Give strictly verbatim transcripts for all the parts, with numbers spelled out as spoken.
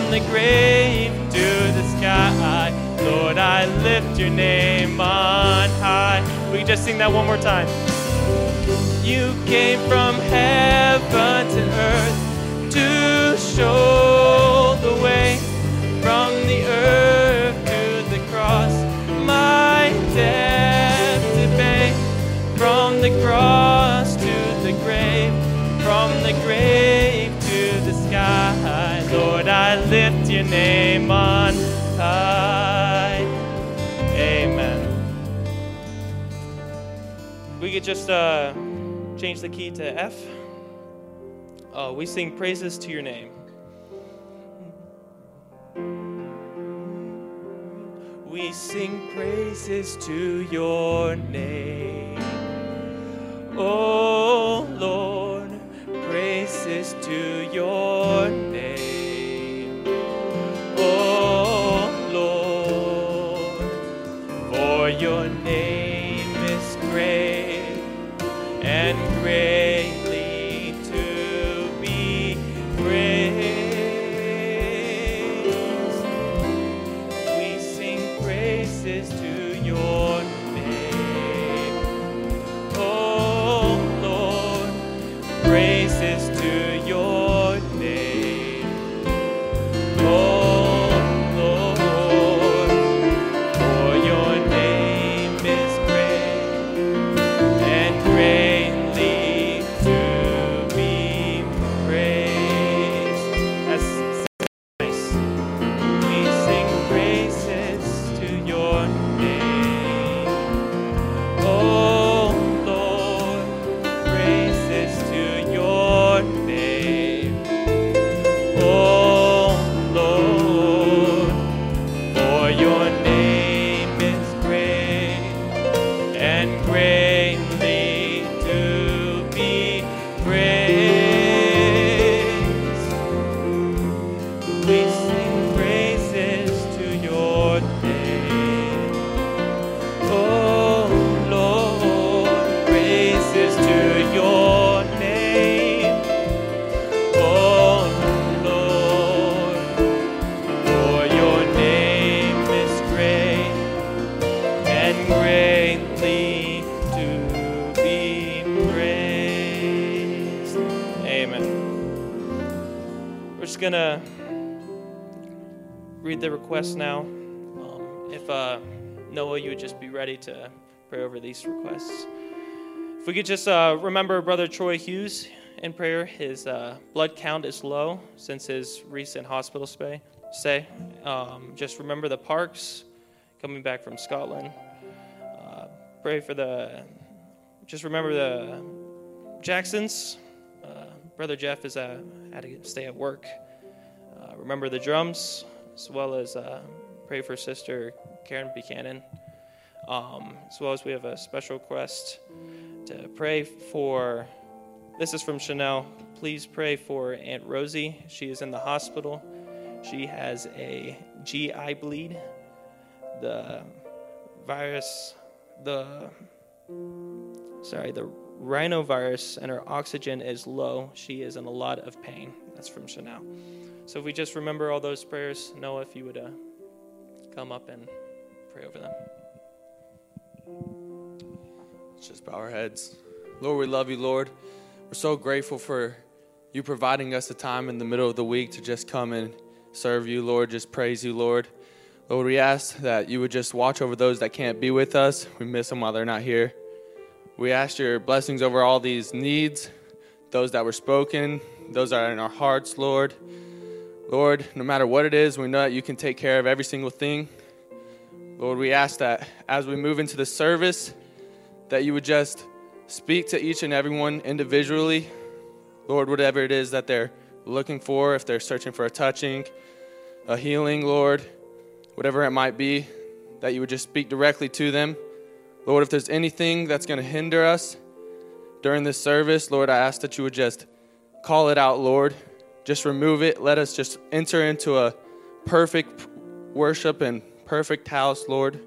from the grave to the sky. Lord, I lift your name on high. We can just sing that one more time. You came from heaven to earth to show the way, from the earth to the cross, my debt to pay, from the cross to the grave, from the grave to the sky. Lord, I lift your name on high. Amen. We could just uh, change the key to F. Oh, we sing praises to your name. We sing praises to your name. Oh, Lord, praises to your name. Oh, Lord, for your name is great and greatly to be praised. We sing praises to your name. Gonna read the requests now. Um, if uh, Noah, you would just be ready to pray over these requests. If we could just uh, remember Brother Troy Hughes in prayer. His uh, blood count is low since his recent hospital stay. Say, um, just remember the Parks coming back from Scotland. Uh, pray for the. Just remember the Jacksons. Uh, Brother Jeff is uh, had to stay at work. Remember the drums, as well as uh, pray for Sister Karen Buchanan, um, as well as we have a special request to pray for, this is from Chanel, please pray for Aunt Rosie. She is in the hospital. She has a G I bleed. The virus, the, sorry, the rhinovirus, and her oxygen is low. She is in a lot of pain. That's from Chanel. So if we just remember all those prayers, Noah, if you would uh, come up and pray over them. Let's just bow our heads. Lord, we love you, Lord. We're so grateful for you providing us a time in the middle of the week to just come and serve you, Lord, just praise you, Lord. Lord, we ask that you would just watch over those that can't be with us. We miss them while they're not here. We ask your blessings over all these needs, those that were spoken, those that are in our hearts, Lord. Lord, no matter what it is, we know that you can take care of every single thing. Lord, we ask that as we move into the service, that you would just speak to each and everyone individually. Lord, whatever it is that they're looking for, if they're searching for a touching, a healing, Lord, whatever it might be, that you would just speak directly to them. Lord, if there's anything that's going to hinder us during this service, Lord, I ask that you would just call it out, Lord. Just remove it. Let us just enter into a perfect worship and perfect house, Lord.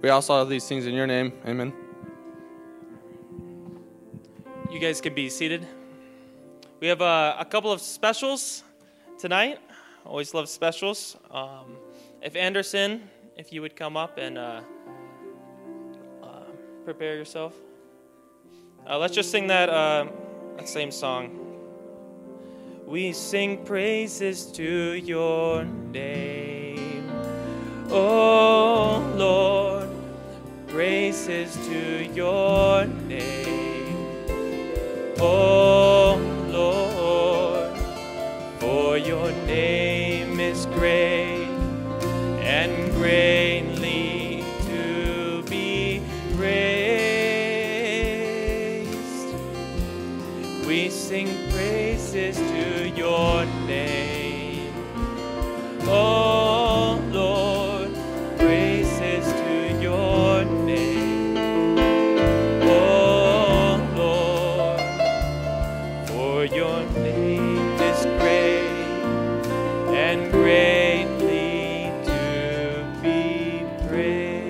We all saw these things in your name. Amen. You guys can be seated. We have uh, a couple of specials tonight. Always love specials. Um, if Anderson, if you would come up and uh, uh, prepare yourself. Uh, let's just sing that, uh, that same song. We sing praises to your name, oh Lord, praises to your name, oh Lord, for your name is great and greatly to be praised. We sing praises to your name, oh Lord, praises to your name, oh Lord, for your name is great and greatly to be praised.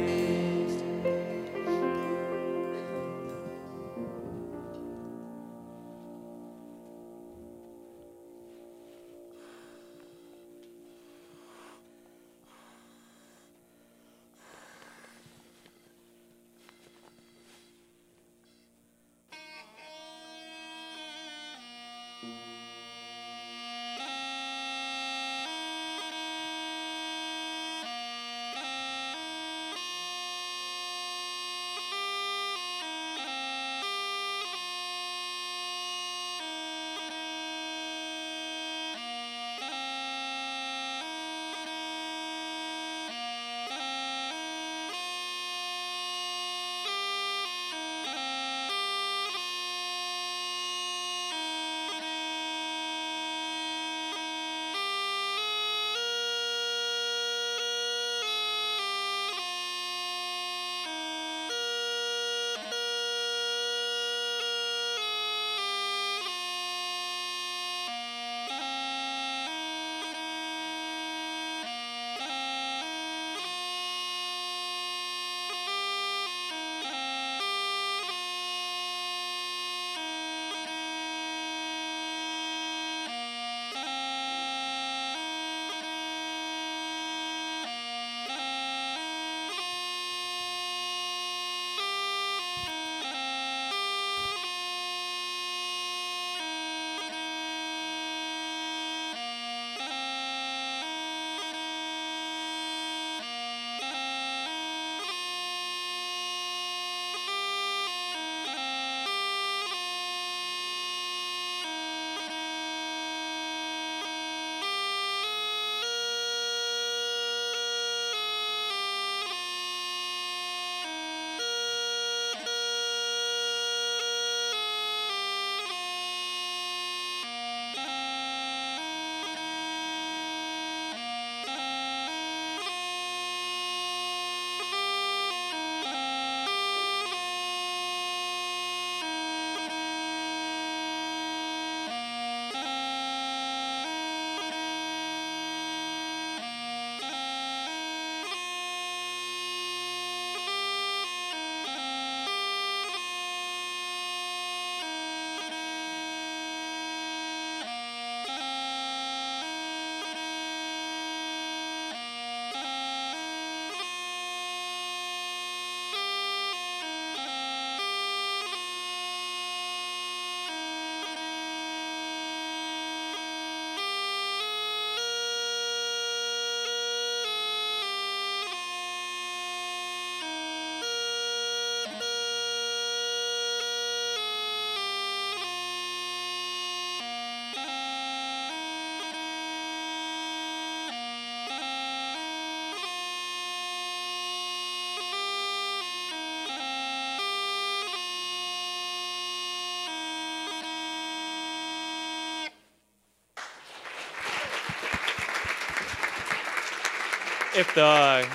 If the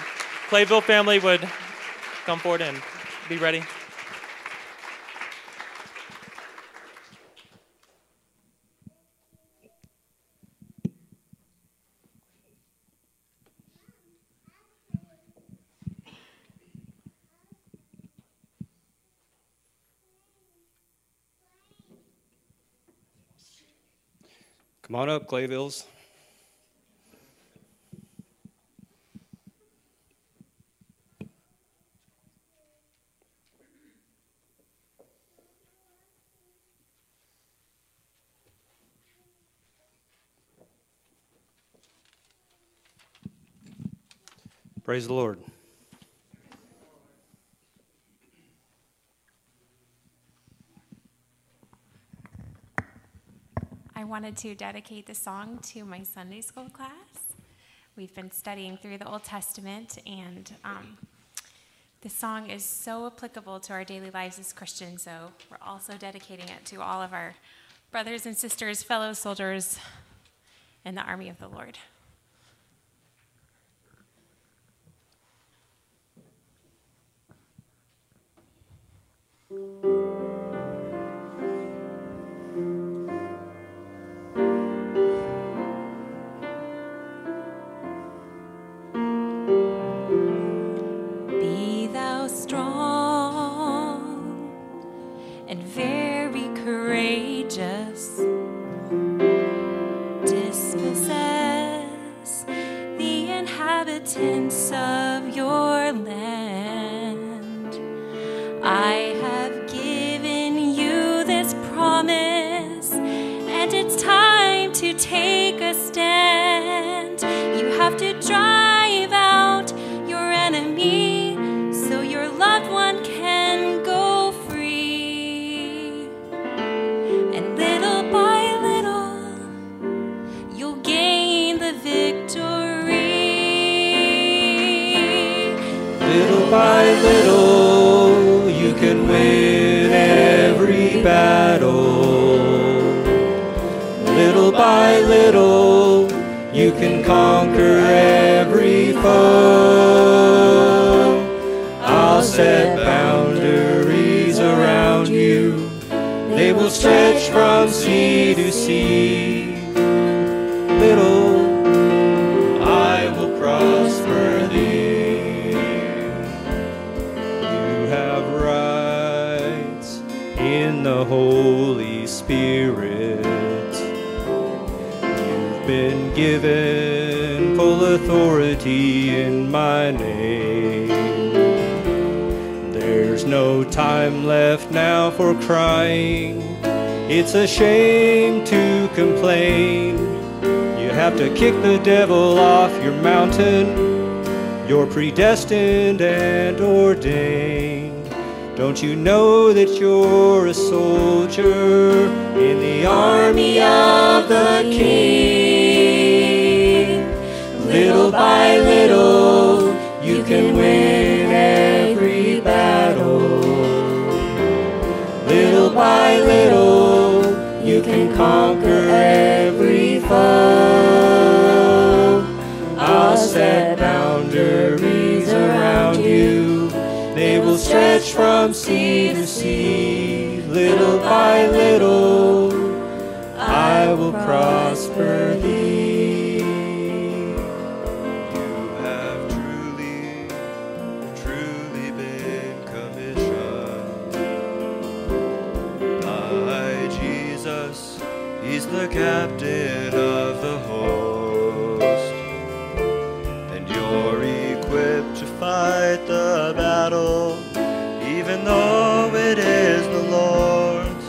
Clayville family would come forward and be ready. Come on up, Clayvilles. Praise the Lord. I wanted to dedicate the song to my Sunday school class. We've been studying through the Old Testament, and um, the song is so applicable to our daily lives as Christians, so we're also dedicating it to all of our brothers and sisters, fellow soldiers in the army of the Lord. Be thou strong and very courageous, dispossess the inhabitants of your land. I take a stand. You have to drive out your enemy so your loved one can go free. And little by little, you'll gain the victory. Little by little, you can win every battle. Little by little, you can conquer every foe. I'll set boundaries around you. They will stretch from sea to sea. Little, I will prosper thee. You have rights in the Holy Spirit. Been given full authority in my name. There's no time left now for crying. It's a shame to complain. You have to kick the devil off your mountain. You're predestined and ordained. Don't you know that you're a soldier in the army of the King? Little by little, you can win every battle. Little by little, you can conquer every foe. I'll set boundaries around you. They will stretch from sea to sea. Little by little, I will prosper thee. The captain of the host, and you're equipped to fight the battle, even though it is the Lord's.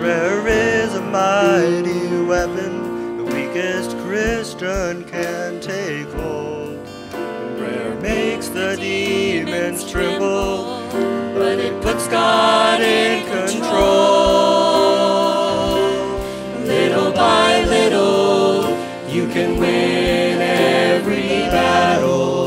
Prayer is a mighty weapon, the weakest Christian can take hold. Prayer makes the demons tremble, but it puts God in control. Little by little, you can win every battle.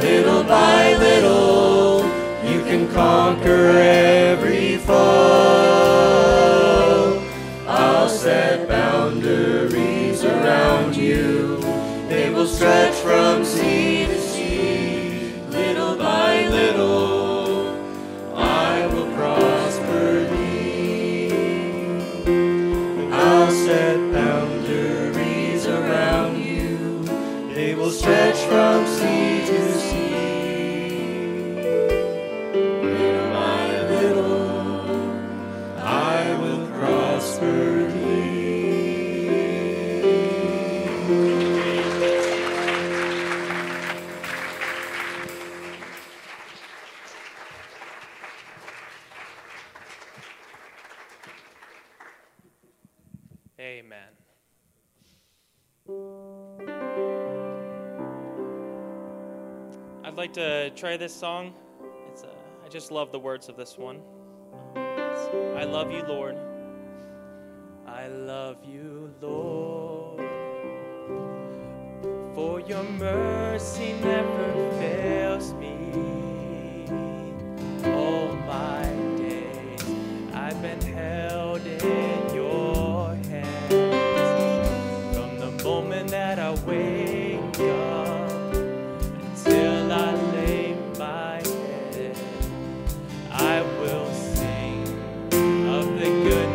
Little by little, you can conquer every foe. I'll set boundaries around you. They will stretch from sea to sea. Little by little, I will prosper thee. Set boundaries around you. They will stretch from sea to sea. Little by little, I will prosper thee. Amen. I'd like to try this song. It's uh, I just love the words of this one. It's, I love you, Lord. I love you, Lord, for your mercy never fails me. All my days I've been held in your hands. From the moment that I wake up until I lay my head, I will sing of the goodness.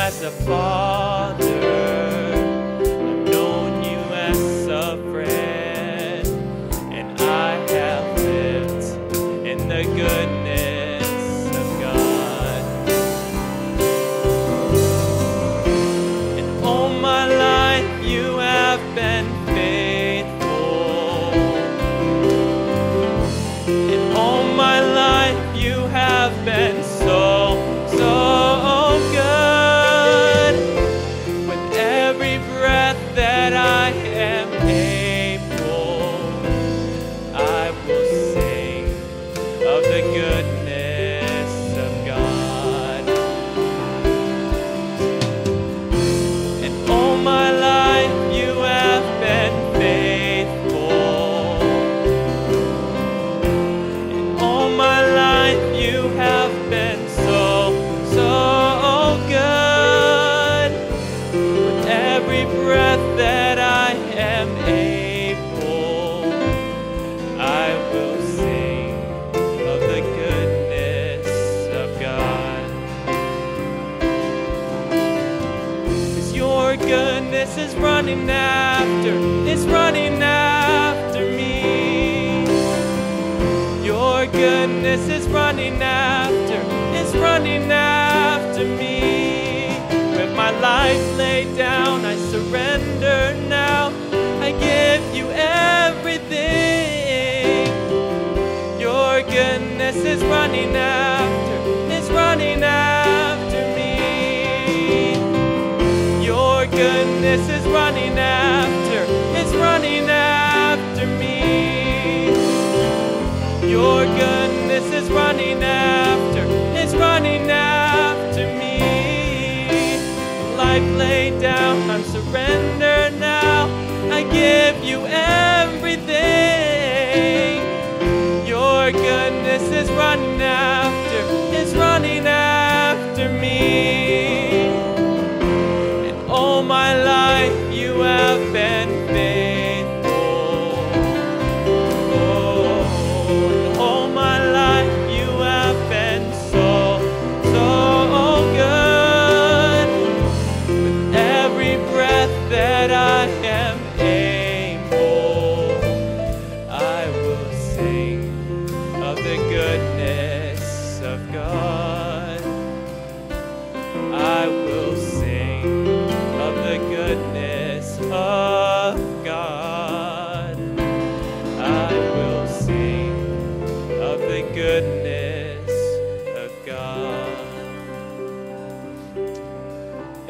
As a father, I've known you as a friend, and I have lived in the goodness of God. And all my life you have been faithful. And all my life you have been so, so after, it's running after me. Your goodness is running after, it's running after me. With my life laid down, I surrender now. I give you everything. Your goodness is running after, it's running after me. Your goodness is running after, it's running after me. Your goodness is running after, it's running after me. Life laid down, I'm surrendered now. I give you everything. Your goodness is running after, it's running after me. All my life you have been faithful. Oh, all my life you have been so, so good. With every breath that I am able, I will sing of the goodness of God. I will sing the goodness of God. I will sing of the goodness of God.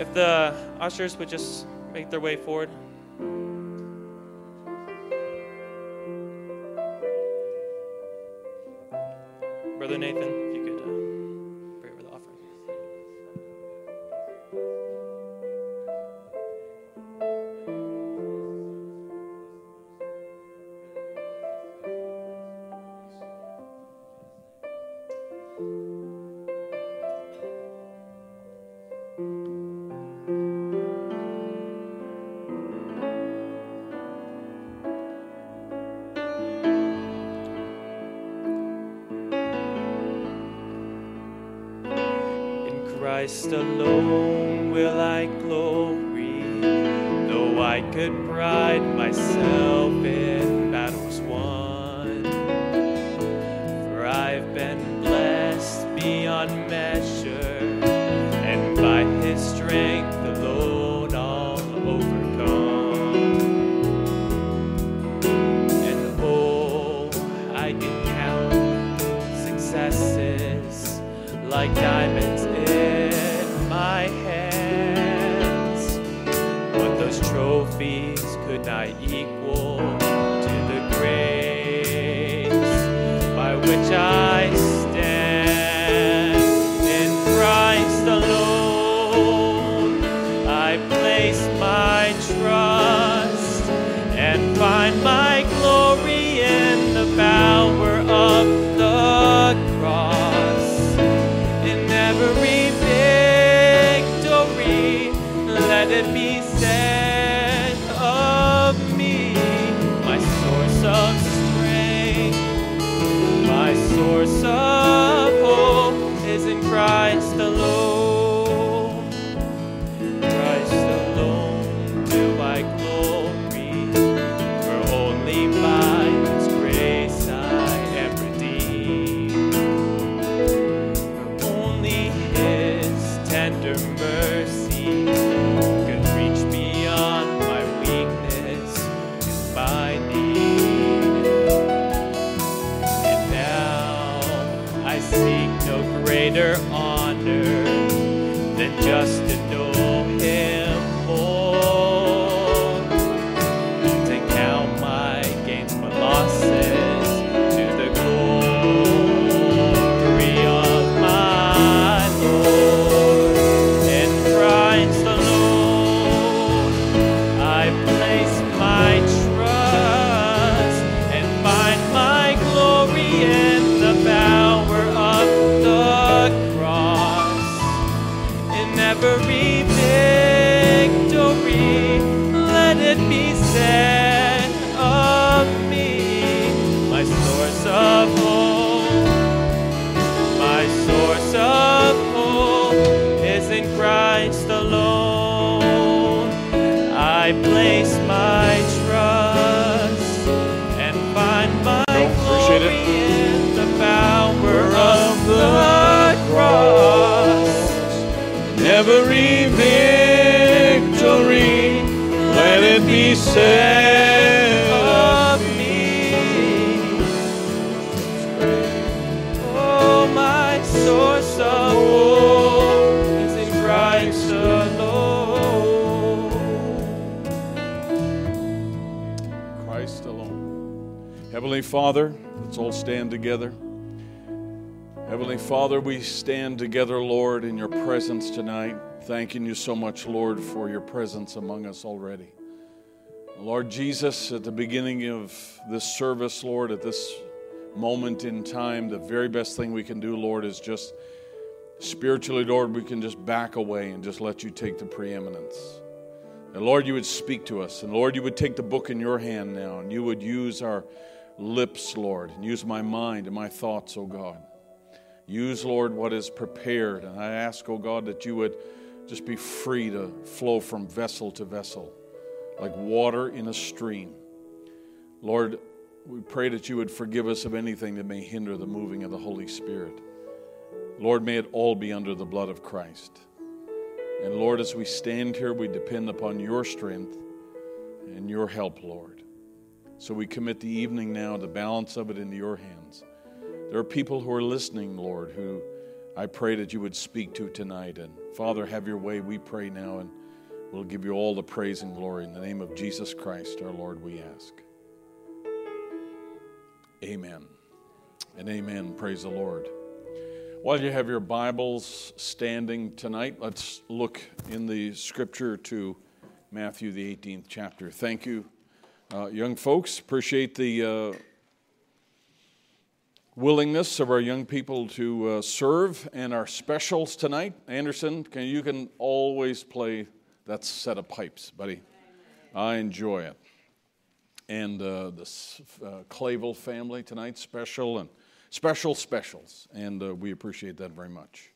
If the ushers would just make their way forward. Brother Nathan. Christ alone will I glory, though I could pride myself in battles won. For I've been blessed beyond measure, and by his strength alone I'll overcome. And oh, I can count successes like diamonds in my hands, but those trophies could not equal to the grace by which I stand. In Christ alone I place my trust and find my glory in the power of the cross. Let it be said of me, my source of strength, my source of hope is in Christ alone. Christ alone do I glory, for only by His grace I am redeemed. For only His tender mercy honor than just to know Him more, to count my gains, my losses, to the glory of my Lord. In Christ alone I place my trust and find my glory in the power of the every victory, let it be said of me, my source of hope, my source of hope is in Christ alone. I place my trust and find my glory in the power of the cross. Every victory, let it be said of me. Oh, my source of hope is in Christ alone. Christ alone. Heavenly Father, let's all stand together. Heavenly Father, we stand together, Lord, in your presence tonight, thanking you so much, Lord, for your presence among us already. Lord Jesus, at the beginning of this service, Lord, at this moment in time, the very best thing we can do, Lord, is just spiritually, Lord, we can just back away and just let you take the preeminence. And Lord, you would speak to us, and Lord, you would take the book in your hand now, and you would use our lips, Lord, and use my mind and my thoughts, oh God. Use, Lord, what is prepared. And I ask, oh God, that you would just be free to flow from vessel to vessel, like water in a stream. Lord, we pray that you would forgive us of anything that may hinder the moving of the Holy Spirit. Lord, may it all be under the blood of Christ. And Lord, as we stand here, we depend upon your strength and your help, Lord. So we commit the evening now, the balance of it into your hands. There are people who are listening, Lord, who I pray that you would speak to tonight. And Father, have your way, we pray now, and we'll give you all the praise and glory. In the name of Jesus Christ, our Lord, we ask. Amen. And amen. Praise the Lord. While you have your Bibles standing tonight, let's look in the Scripture to Matthew, the eighteenth chapter. Thank you, uh, young folks. Appreciate the... Uh, willingness of our young people to uh, serve and our specials tonight. Anderson, can, you can always play that set of pipes, buddy. I enjoy it. And uh, the uh, Clayvilles family tonight, special and special specials, and uh, we appreciate that very much.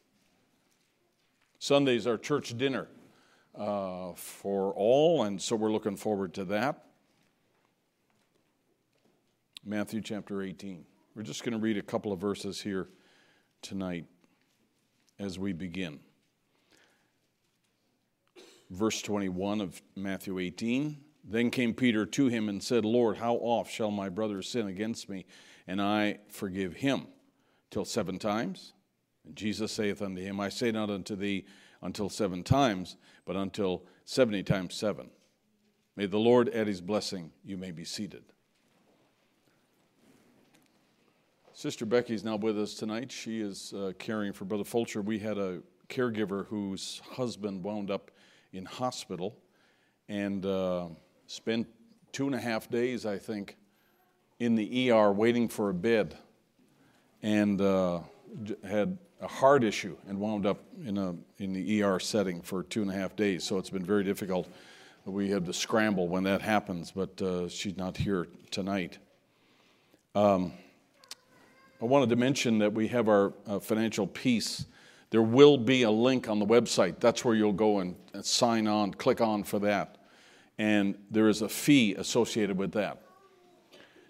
Sunday's our church dinner uh, for all, and so we're looking forward to that. Matthew chapter eighteen. We're just going to read a couple of verses here tonight as we begin. Verse twenty-one of Matthew eighteen. Then came Peter to him and said, Lord, how oft shall my brother sin against me, and I forgive him? Till seven times? And Jesus saith unto him, I say not unto thee until seven times, but until seventy times seven. May the Lord add his blessing. You may be seated. Sister Becky is not with us tonight. She is uh, caring for Brother Fulcher. We had a caregiver whose husband wound up in hospital and uh, spent two and a half days, I think, in the E R waiting for a bed, and uh, had a heart issue and wound up in a in the E R setting for two and a half days. So it's been very difficult. We had to scramble when that happens, but uh, she's not here tonight. Um. I wanted to mention that we have our uh, Financial Peace. There will be a link on the website. That's where you'll go and, and sign on, click on for that. And there is a fee associated with that.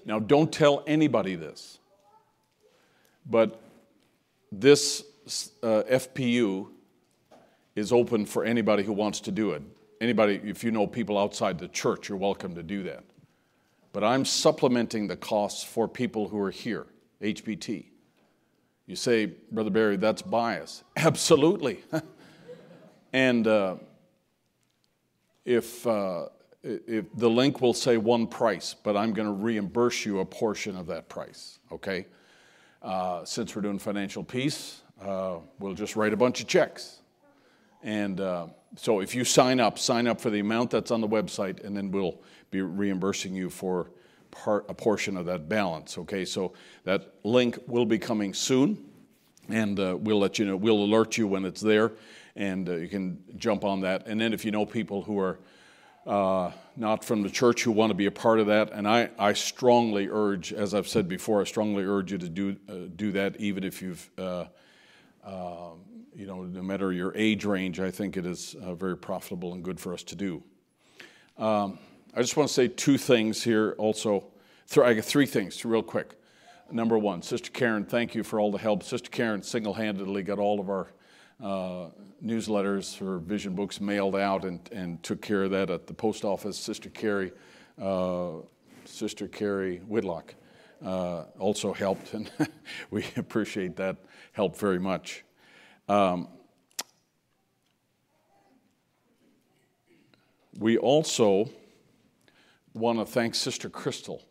Now, don't tell anybody this, but this uh, F P U is open for anybody who wants to do it. Anybody, if you know people outside the church, you're welcome to do that. But I'm supplementing the costs for people who are here. H B T. You say, Brother Barry, that's bias. Absolutely. and uh, if uh, if the link will say one price, but I'm going to reimburse you a portion of that price, okay? Uh, since we're doing Financial Peace, uh, we'll just write a bunch of checks. And uh, so if you sign up, sign up for the amount that's on the website, and then we'll be reimbursing you for Part, a portion of that balance, okay? So that link will be coming soon, and uh, we'll let you know. We'll alert you when it's there, and uh, you can jump on that. And then if you know people who are uh, not from the church who want to be a part of that, and I, I strongly urge, as I've said before, I strongly urge you to do uh, do that, even if you've, uh, uh, you know, no matter your age range. I think it is uh, very profitable and good for us to do. Um, I just want to say two things here also. I got three things real quick. Number one, Sister Karen, thank you for all the help. Sister Karen single-handedly got all of our uh, newsletters, her vision books mailed out, and, and took care of that at the post office. Sister Carrie, uh, Sister Carrie Whitlock uh, also helped, and we appreciate that help very much. Um, we also want to thank Sister Crystal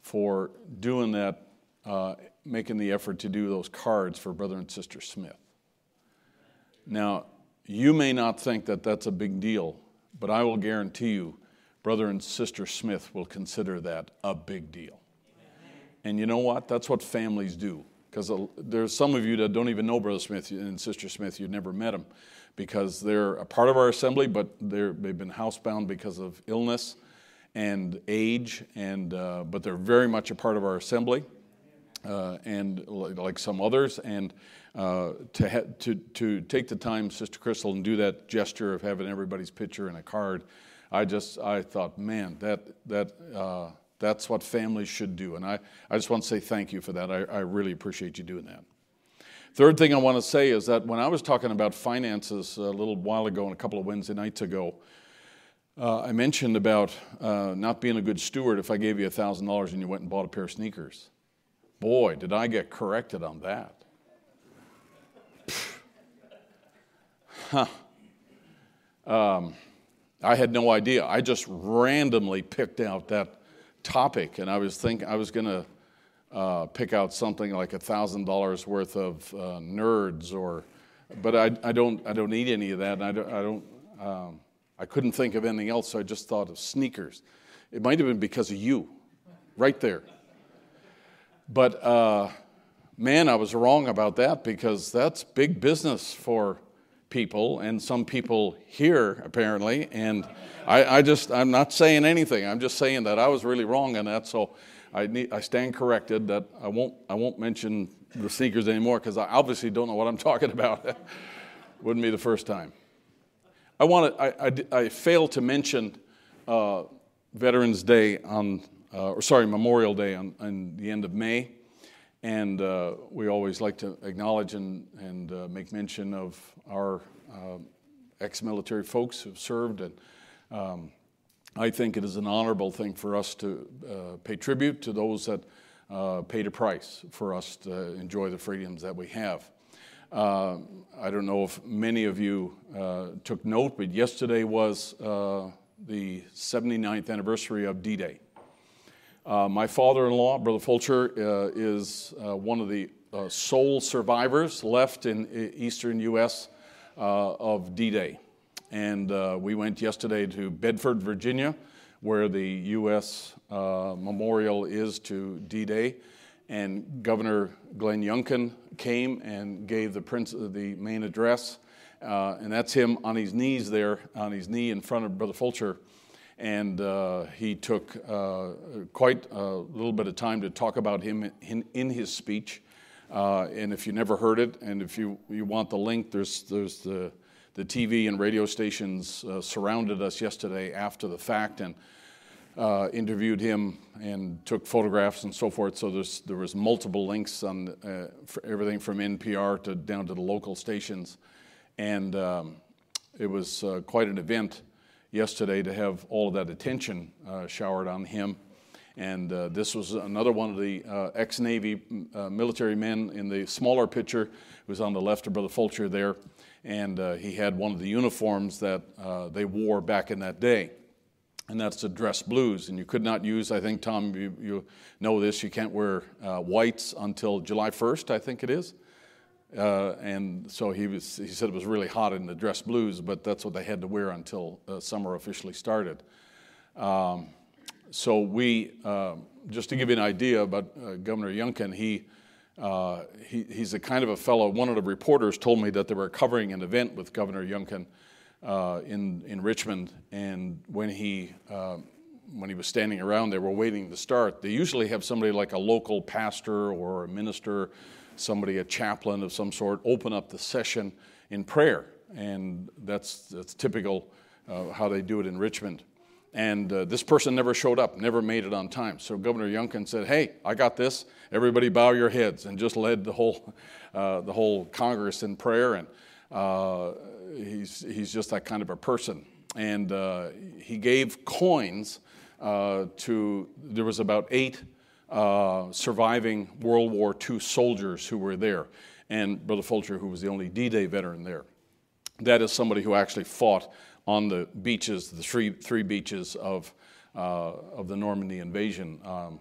for doing that, uh, making the effort to do those cards for Brother and Sister Smith. Now, you may not think that that's a big deal, but I will guarantee you, Brother and Sister Smith will consider that a big deal. Amen. And you know what? That's what families do. Because there's some of you that don't even know Brother Smith and Sister Smith. You've never met them because they're a part of our assembly, but they're, they've been housebound because of illness and age, and uh, but they're very much a part of our assembly, uh, and like some others, and uh, to, ha- to to take the time, Sister Crystal, and do that gesture of having everybody's picture and a card, I just I thought, man, that that uh, that's what families should do, and I, I just want to say thank you for that. I, I really appreciate you doing that. Third thing I want to say is that when I was talking about finances a little while ago, and a couple of Wednesday nights ago, Uh, I mentioned about uh, not being a good steward if I gave you one thousand dollars and you went and bought a pair of sneakers. Boy, did I get corrected on that. huh. um, I had no idea. I just randomly picked out that topic, and I was thinking I was going to uh, pick out something like one thousand dollars worth of uh, nerds, or, but I, I don't I don't need any of that, and I don't. I don't um, I couldn't think of anything else, so I just thought of sneakers. It might have been because of you, right there. But, uh, man, I was wrong about that, because that's big business for people, and some people here, apparently. And I, I just, I'm not saying anything. I'm just saying that I was really wrong on that, so I need, I stand corrected that I won't, I won't mention the sneakers anymore, because I obviously don't know what I'm talking about. Wouldn't be the first time. I want to. I, I, I failed to mention uh, Veterans Day on, uh, or sorry, Memorial Day on, on the end of May, and uh, we always like to acknowledge and and uh, make mention of our uh, ex-military folks who've served, and um, I think it is an honorable thing for us to uh, pay tribute to those that uh, paid a price for us to enjoy the freedoms that we have. Uh, I don't know if many of you uh, took note, but yesterday was uh, the seventy-ninth anniversary of D-Day. Uh, my father-in-law, Brother Fulcher, uh, is uh, one of the uh, sole survivors left in eastern U S uh, of D-Day. And uh, we went yesterday to Bedford, Virginia, where the U S uh, memorial is to D-Day. And Governor Glenn Youngkin came and gave the prince the main address, uh, and that's him on his knees there, on his knee in front of Brother Fulcher, and uh, he took uh, quite a little bit of time to talk about him in, in his speech. Uh, and if you never heard it, and if you, you want the link, there's there's the the T V and radio stations uh, surrounded us yesterday after the fact, and. Uh, interviewed him and took photographs and so forth. So there's, there was multiple links on uh, for everything from N P R to down to the local stations. And um, it was uh, quite an event yesterday to have all of that attention uh, showered on him. And uh, this was another one of the uh, ex-Navy uh, military men in the smaller picture who was on the left of Brother Fulcher there. And uh, he had one of the uniforms that uh, they wore back in that day. And that's the dress blues. And you could not use, I think, Tom, you, you know this, you can't wear uh, whites until July first, I think it is. Uh, and so he was. He said it was really hot in the dress blues, but that's what they had to wear until uh, summer officially started. Um, so we, uh, just to give you an idea about uh, Governor Youngkin, he, uh, he he's the kind of a fellow, one of the reporters told me that they were covering an event with Governor Youngkin Uh, in in Richmond, and when he uh, when he was standing around, they were waiting to start. They usually have somebody like a local pastor or a minister, somebody a chaplain of some sort, open up the session in prayer, and that's that's typical uh, how they do it in Richmond. And uh, this person never showed up, never made it on time. So Governor Youngkin said, "Hey, I got this. Everybody, bow your heads," and just led the whole uh, the whole Congress in prayer. And Uh, he's he's just that kind of a person, and uh, he gave coins uh, to. There was about eight uh, surviving World War Two soldiers who were there, and Brother Fulcher, who was the only D-Day veteran there. That is somebody who actually fought on the beaches, the three three beaches of uh, of the Normandy invasion um,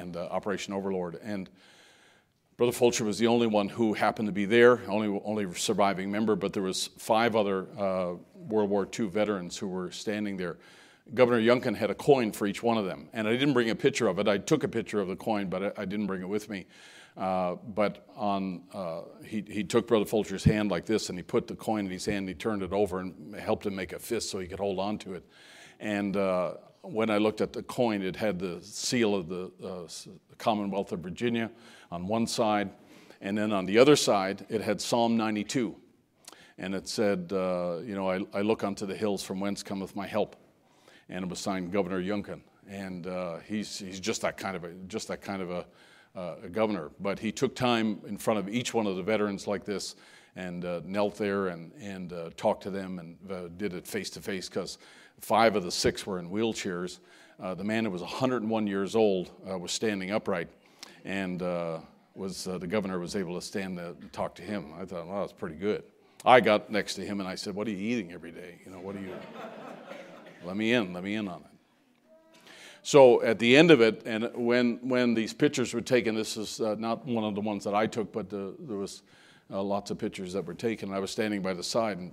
and uh, Operation Overlord, and. Brother Fulcher was the only one who happened to be there, only only surviving member, but there was five other uh, World War Two veterans who were standing there. Governor Youngkin had a coin for each one of them, and I didn't bring a picture of it. I took a picture of the coin, but I, I didn't bring it with me. Uh, but on uh, he, he took Brother Fulcher's hand like this, and he put the coin in his hand, and he turned it over and helped him make a fist so he could hold on to it. And uh, when I looked at the coin, it had the seal of the uh, Commonwealth of Virginia on one side, and then on the other side, it had Psalm ninety-two. And it said, uh, you know, I, I look unto the hills from whence cometh my help. And it was signed Governor Youngkin. And uh, he's he's just that kind of a, just that kind of a, uh, a governor. But he took time in front of each one of the veterans like this and uh, knelt there and, and uh, talked to them and uh, did it face to face because five of the six were in wheelchairs. Uh, the man who was one hundred one years old uh, was standing upright. And uh, was uh, the governor was able to stand there and talk to him. I thought, well, that's pretty good. I got next to him and I said, "What are you eating every day? You know, what are you?" let me in, let me in on it. So at the end of it, and when when these pictures were taken, this is uh, not one of the ones that I took, but the, there was uh, lots of pictures that were taken. I was standing by the side, and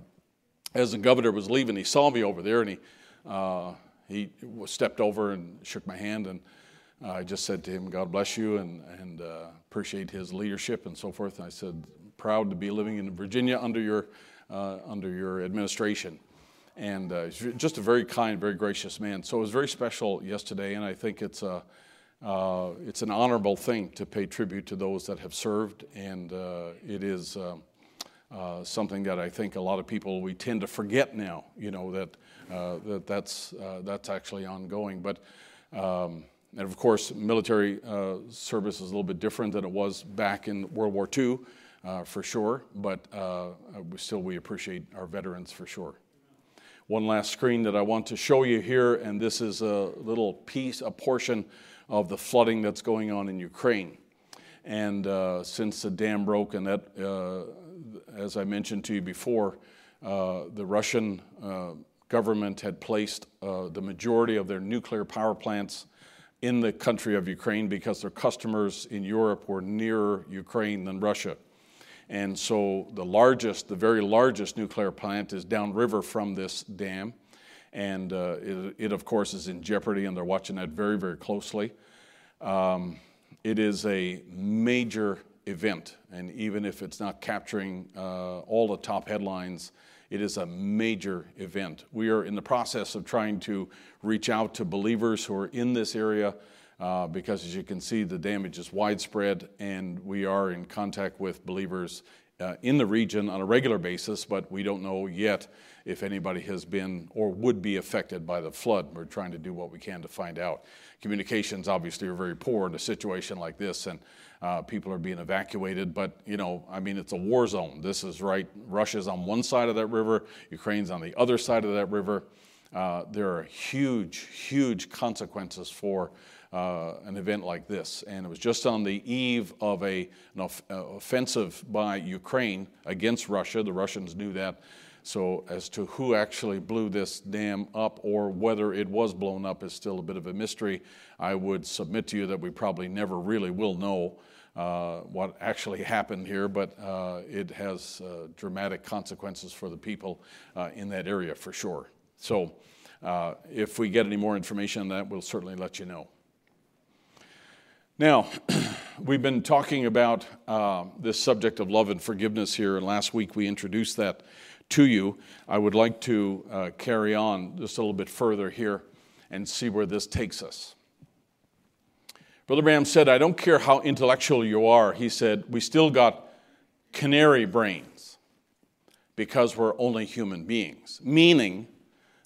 as the governor was leaving, he saw me over there, and he uh, he stepped over and shook my hand and. I just said to him, "God bless you," and, and uh, appreciate his leadership and so forth. And I said, "Proud to be living in Virginia under your uh, under your administration." And uh, he's just a very kind, very gracious man. So it was very special yesterday, and I think it's a uh, it's an honorable thing to pay tribute to those that have served, and uh, it is uh, uh, something that I think a lot of people, we tend to forget now, you know, that uh, that that's uh, that's actually ongoing. But um, and of course, military uh, service is a little bit different than it was back in World War Two, uh, for sure. But uh, we still, we appreciate our veterans for sure. One last screen that I want to show you here, and this is a little piece, a portion of the flooding that's going on in Ukraine. And uh, since the dam broke, and that, uh, as I mentioned to you before, uh, the Russian uh, government had placed uh, the majority of their nuclear power plants in the country of Ukraine because their customers in Europe were nearer Ukraine than Russia. And so the largest, the very largest nuclear plant is downriver from this dam. And uh, it, it, of course, is in jeopardy, and they're watching that very, very closely. Um, it is a major event. And even if it's not capturing uh, all the top headlines, it is a major event. We are in the process of trying to reach out to believers who are in this area, Uh, because as you can see, the damage is widespread, and we are in contact with believers uh, in the region on a regular basis, but we don't know yet if anybody has been or would be affected by the flood. We're trying to do what we can to find out. Communications obviously are very poor in a situation like this, and uh, people are being evacuated, but you know, I mean, it's a war zone. This is right, Russia's on one side of that river, Ukraine's on the other side of that river. Uh, there are huge, huge consequences for Uh, an event like this, and it was just on the eve of a, an off, uh, offensive by Ukraine against Russia. The Russians knew that, so as to who actually blew this dam up or whether it was blown up is still a bit of a mystery. I would submit to you that we probably never really will know uh, what actually happened here, but uh, it has uh, dramatic consequences for the people uh, in that area for sure. So uh, if we get any more information on that, we'll certainly let you know. Now, we've been talking about uh, this subject of love and forgiveness here, and last week we introduced that to you. I would like to uh, carry on just a little bit further here and see where this takes us. Brother Branham said, I don't care how intellectual you are, he said, we still got canary brains because we're only human beings, meaning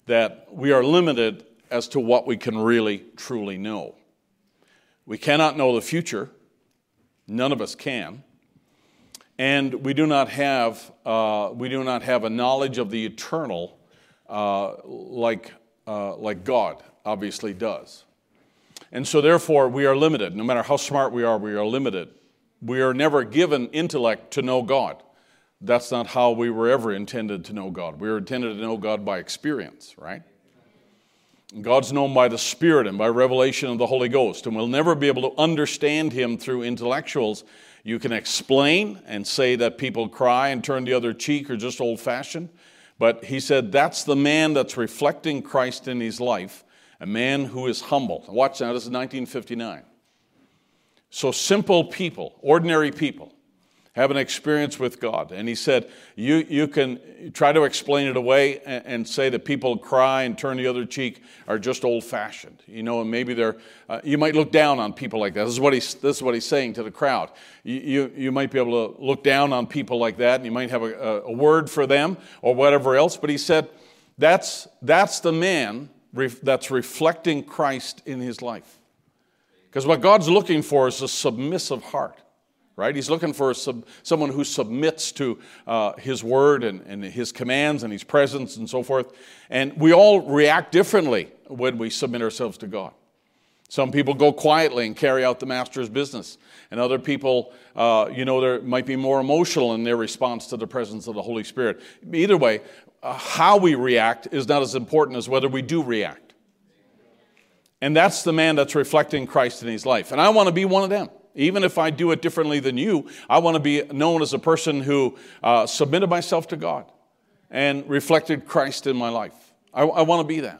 that we are limited as to what we can really, truly know. We cannot know the future. None of us can. And we do not have uh, we do not have a knowledge of the eternal uh, like uh, like God obviously does. And so therefore we are limited. No matter how smart we are, we are limited. We are never given intellect to know God. That's not how we were ever intended to know God. We were intended to know God by experience, right? God's known by the Spirit and by revelation of the Holy Ghost, and we'll never be able to understand him through intellectuals. You can explain and say that people cry and turn the other cheek or just old-fashioned, but he said that's the man that's reflecting Christ in his life, a man who is humble. Watch now, this is nineteen fifty-nine. So simple people, ordinary people, have an experience with God. And he said, you, you can try to explain it away and, and say that people cry and turn the other cheek are just old-fashioned. You know, and maybe they're, uh, you might look down on people like that. This is what he's, this is what he's saying to the crowd. You, you, you might be able to look down on people like that, and you might have a, a word for them or whatever else. But he said, that's, that's the man ref, that's reflecting Christ in his life. Because what God's looking for is a submissive heart. Right? He's looking for a sub, someone who submits to uh, his word and, and his commands and his presence and so forth. And we all react differently when we submit ourselves to God. Some people go quietly and carry out the master's business. And other people, uh, you know, they might be more emotional in their response to the presence of the Holy Spirit. Either way, uh, how we react is not as important as whether we do react. And that's the man that's reflecting Christ in his life. And I want to be one of them. Even if I do it differently than you, I want to be known as a person who uh, submitted myself to God and reflected Christ in my life. I, I want to be that.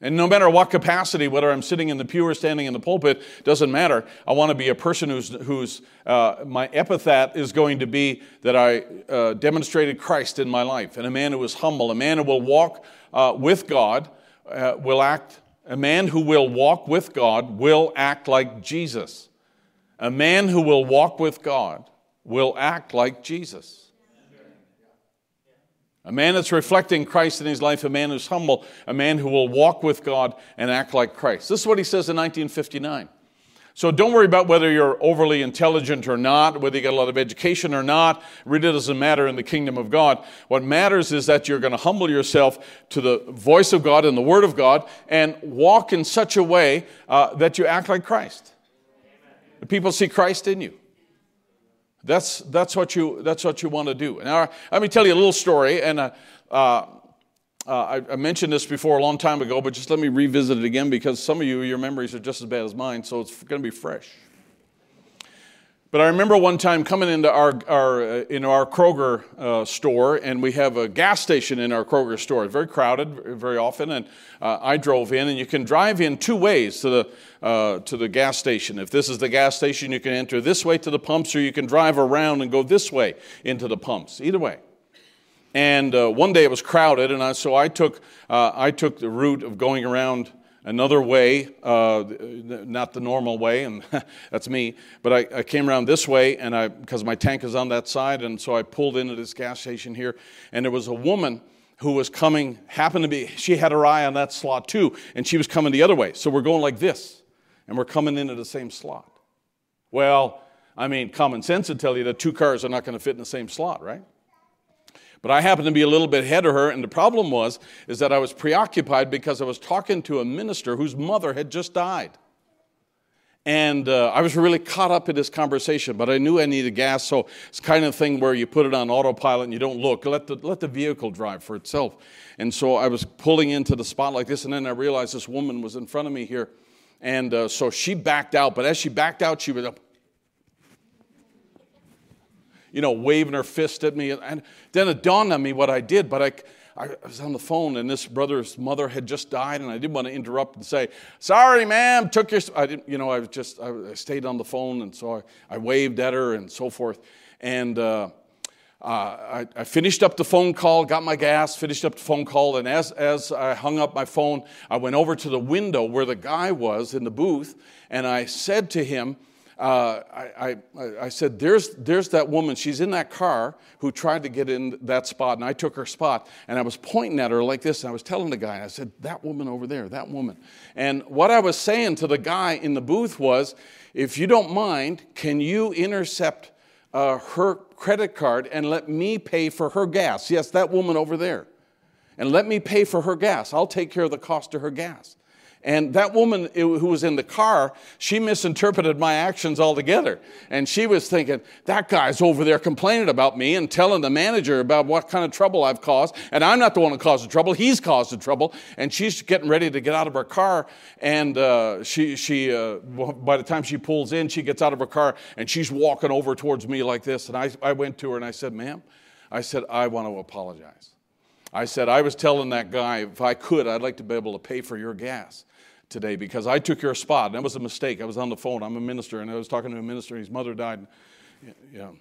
And no matter what capacity, whether I'm sitting in the pew or standing in the pulpit, doesn't matter. I want to be a person who's, who's uh, my epithet is going to be that I uh, demonstrated Christ in my life. And a man who is humble, a man who will walk uh, with God, uh, will act, a man who will walk with God will act like Jesus. A man who will walk with God will act like Jesus. A man that's reflecting Christ in his life, a man who's humble, a man who will walk with God and act like Christ. This is what he says in nineteen fifty-nine. So don't worry about whether you're overly intelligent or not, whether you got a lot of education or not. Really doesn't matter in the kingdom of God. What matters is that you're going to humble yourself to the voice of God and the word of God and walk in such a way uh, that you act like Christ. The people see Christ in you. That's that's what you that's what you want to do. Now, let me tell you a little story, and uh, uh, I, I mentioned this before a long time ago, but just let me revisit it again because some of you, your memories are just as bad as mine, so it's going to be fresh. But I remember one time coming into our our uh, into our Kroger uh, store, and we have a gas station in our Kroger store. It's very crowded, very often, and uh, I drove in, and you can drive in two ways to the. Uh, to the gas station. If this is the gas station, you can enter this way to the pumps, or you can drive around and go this way into the pumps. Either way. And uh, one day it was crowded, and I, so I took uh, I took the route of going around another way, uh, not the normal way, and that's me. But I, I came around this way, and I because my tank is on that side, and so I pulled into this gas station here, and there was a woman who was coming. Happened to be she had her eye on that slot too, and she was coming the other way. So we're going like this. And we're coming into the same slot. Well, I mean, common sense would tell you that two cars are not going to fit in the same slot, right? But I happened to be a little bit ahead of her, and the problem was is that I was preoccupied because I was talking to a minister whose mother had just died. And uh, I was really caught up in this conversation, but I knew I needed gas, so it's the kind of thing where you put it on autopilot and you don't look. Let the, let the vehicle drive for itself. And so I was pulling into the spot like this, and then I realized this woman was in front of me here. And uh, so she backed out, but as she backed out, she was, up, you know, waving her fist at me. And then it dawned on me what I did, but I, I was on the phone, and this brother's mother had just died, and I didn't want to interrupt and say, sorry, ma'am, took your, I didn't, you know, I was just, I, I stayed on the phone, and so I, I waved at her and so forth. And uh, uh, I, I finished up the phone call, got my gas, finished up the phone call, and as, as I hung up my phone, I went over to the window where the guy was in the booth, and I said to him, uh, I, I, I said, there's, there's that woman, she's in that car who tried to get in that spot, and I took her spot, and I was pointing at her like this, and I was telling the guy, I said, that woman over there, that woman. And what I was saying to the guy in the booth was, if you don't mind, can you intercept Uh, her credit card and let me pay for her gas. Yes, that woman over there. And let me pay for her gas. I'll take care of the cost of her gas. And that woman who was in the car, she misinterpreted my actions altogether. And she was thinking, that guy's over there complaining about me and telling the manager about what kind of trouble I've caused. And I'm not the one who caused the trouble. He's caused the trouble. And she's getting ready to get out of her car. And uh, she, she uh, by the time she pulls in, she gets out of her car. And she's walking over towards me like this. And I, I went to her and I said, ma'am, I said, I want to apologize. I said, I was telling that guy, if I could, I'd like to be able to pay for your gas today because I took your spot. And that was a mistake. I was on the phone. I'm a minister, and I was talking to a minister, and his mother died. And, you know,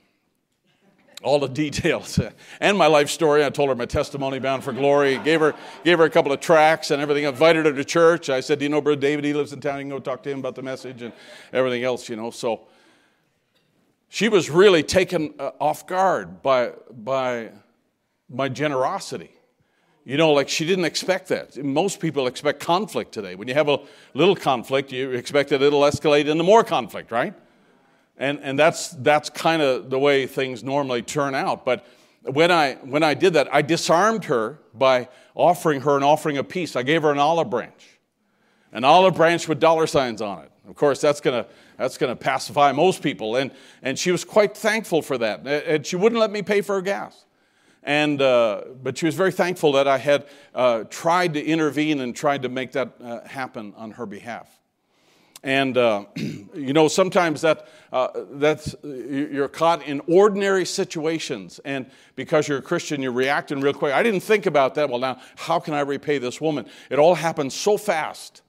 all the details. And my life story. I told her my testimony bound for glory. Gave her, gave her a couple of tracts and everything. I invited her to church. I said, do you know Brother David? He lives in town. You can go talk to him about the message and everything else, you know. So she was really taken off guard by by my generosity. You know, like she didn't expect that. Most people expect conflict today. When you have a little conflict, you expect that it'll escalate into more conflict, right? And and that's that's kind of the way things normally turn out. But when I when I did that, I disarmed her by offering her an offering of peace. I gave her an olive branch, an olive branch with dollar signs on it. Of course, that's gonna that's gonna pacify most people. And and she was quite thankful for that. And she wouldn't let me pay for her gas. And uh, but she was very thankful that I had uh, tried to intervene and tried to make that uh, happen on her behalf. And uh, you know, sometimes that uh, that's you're caught in ordinary situations, and because you're a Christian, you're reacting real quick. I didn't think about that. Well, now how can I repay this woman? It all happened so fast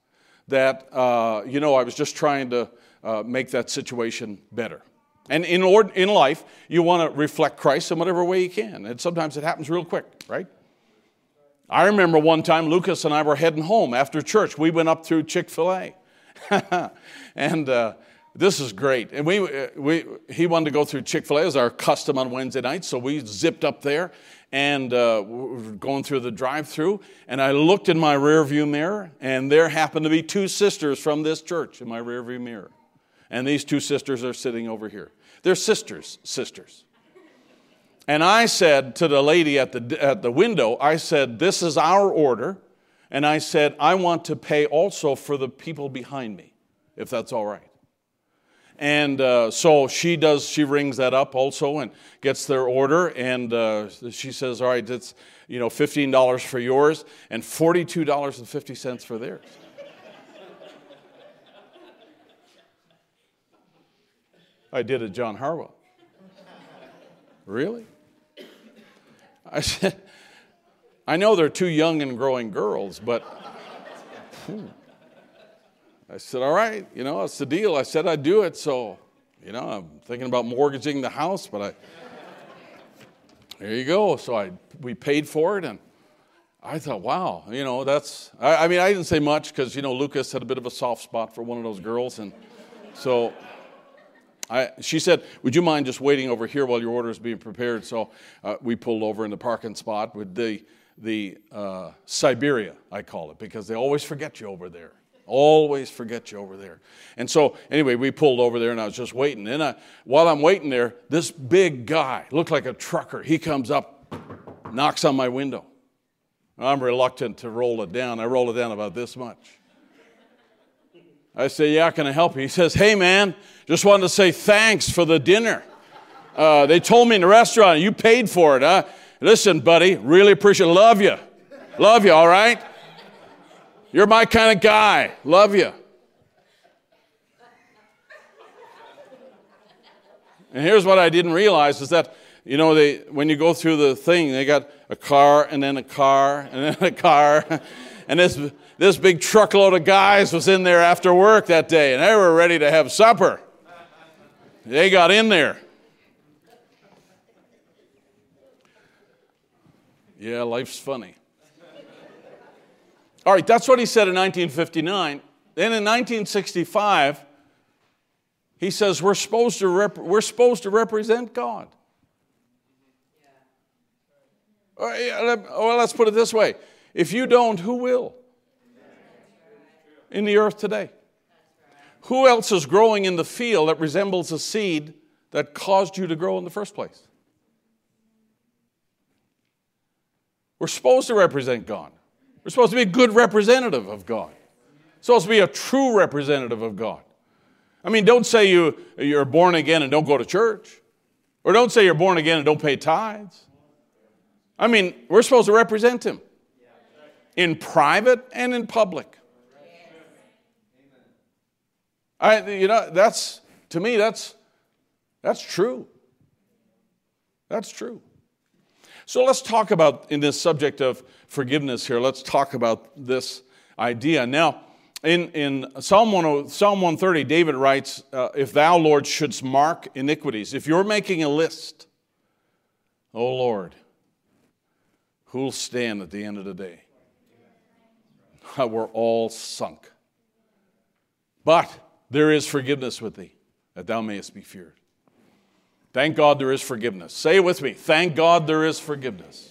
that uh, you know I was just trying to uh, make that situation better. And in order, in life, you want to reflect Christ in whatever way you can. And sometimes it happens real quick, right? I remember one time Lucas and I were heading home after church. We went up through Chick-fil-A. and uh, This is great. And we we he wanted to go through Chick-fil-A. It was our custom on Wednesday nights, so we zipped up there and uh, we were going through the drive-through. And I looked in my rearview mirror, and there happened to be two sisters from this church in my rearview mirror. And these two sisters are sitting over here. They're sisters, sisters. And I said to the lady at the at the window, I said, "This is our order," and I said, "I want to pay also for the people behind me, if that's all right." And uh, so she does. She rings that up also and gets their order. And uh, she says, "All right, it's you know fifteen dollars for yours and forty-two dollars and fifty cents for theirs." I did a John Harwell. Really? I said, "I know they're two young and growing girls, but." Hmm. I said, "All right, you know, it's the deal. I said I'd do it, so, you know, I'm thinking about mortgaging the house, but I, there you go." So I, we paid for it, and I thought, wow, you know, that's, I, I mean, I didn't say much because, you know, Lucas had a bit of a soft spot for one of those girls, and so I, she said, "Would you mind just waiting over here while your order is being prepared?" So uh, we pulled over in the parking spot with the, the uh, Siberia, I call it, because they always forget you over there. Always forget you over there. And so, anyway, we pulled over there, and I was just waiting. And I, while I'm waiting there, this big guy, looked like a trucker, he comes up, knocks on my window. I'm reluctant to roll it down. I roll it down about this much. I say, "Yeah, can I help you?" He says, "Hey, man, just wanted to say thanks for the dinner. Uh, they told me in the restaurant, you paid for it, huh? Listen, buddy, really appreciate it. Love you. Love you, all right? You're my kind of guy. Love you." And here's what I didn't realize is that, you know, they when you go through the thing, they got a car and then a car and then a car. And this this big truckload of guys was in there after work that day, and they were ready to have supper. They got in there. Yeah, life's funny. All right, that's what he said in nineteen fifty-nine. Then in nineteen sixty-five, he says we're supposed to rep- we're supposed to represent God. Yeah. Well, let's put it this way: if you don't, who will? In the earth today, who else is growing in the field that resembles a seed that caused you to grow in the first place? We're supposed to represent God. We're supposed to be a good representative of God. We're supposed to be a true representative of God. I mean, don't say you, you're born again and don't go to church. Or don't say you're born again and don't pay tithes. I mean, we're supposed to represent Him in private and in public. I, you know, that's, to me, that's, that's true. That's true. So let's talk about, in this subject of forgiveness here, let's talk about this idea. Now, in, in Psalm one thirty, David writes, uh, "If thou, Lord, shouldst mark iniquities." If you're making a list, oh, Lord, who'll stand at the end of the day? We're all sunk. But there is forgiveness with thee, that thou mayest be feared. Thank God there is forgiveness. Say it with me. Thank God there is forgiveness.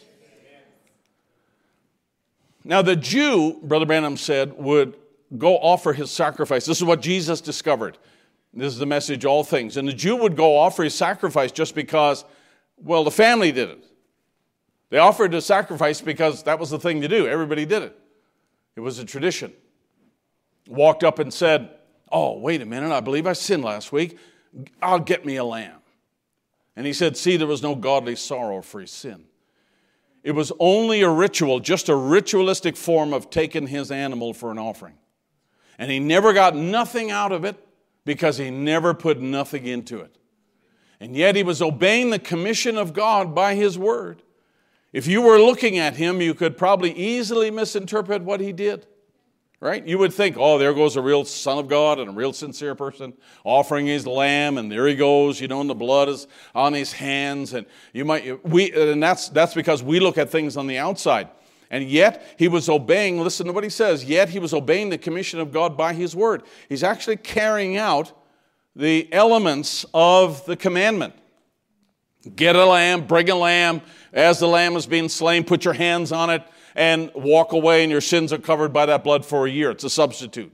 Now the Jew, Brother Branham said, would go offer his sacrifice. This is what Jesus discovered. This is the message, all things. And the Jew would go offer his sacrifice just because, well, the family did it. They offered a sacrifice because that was the thing to do. Everybody did it. It was a tradition. Walked up and said, "Oh, wait a minute, I believe I sinned last week. I'll get me a lamb." And he said, "See, there was no godly sorrow for his sin." It was only a ritual, just a ritualistic form of taking his animal for an offering. And he never got nothing out of it because he never put nothing into it. And yet he was obeying the commission of God by his word. If you were looking at him, you could probably easily misinterpret what he did. Right? You would think, oh, there goes a real son of God and a real sincere person offering his lamb, and there he goes, you know, and the blood is on his hands. And you might we and that's that's because we look at things on the outside. And yet he was obeying, listen to what he says, yet he was obeying the commission of God by his word. He's actually carrying out the elements of the commandment. Get a lamb, bring a lamb, as the lamb is being slain, put your hands on it, and walk away, and your sins are covered by that blood for a year. It's a substitute.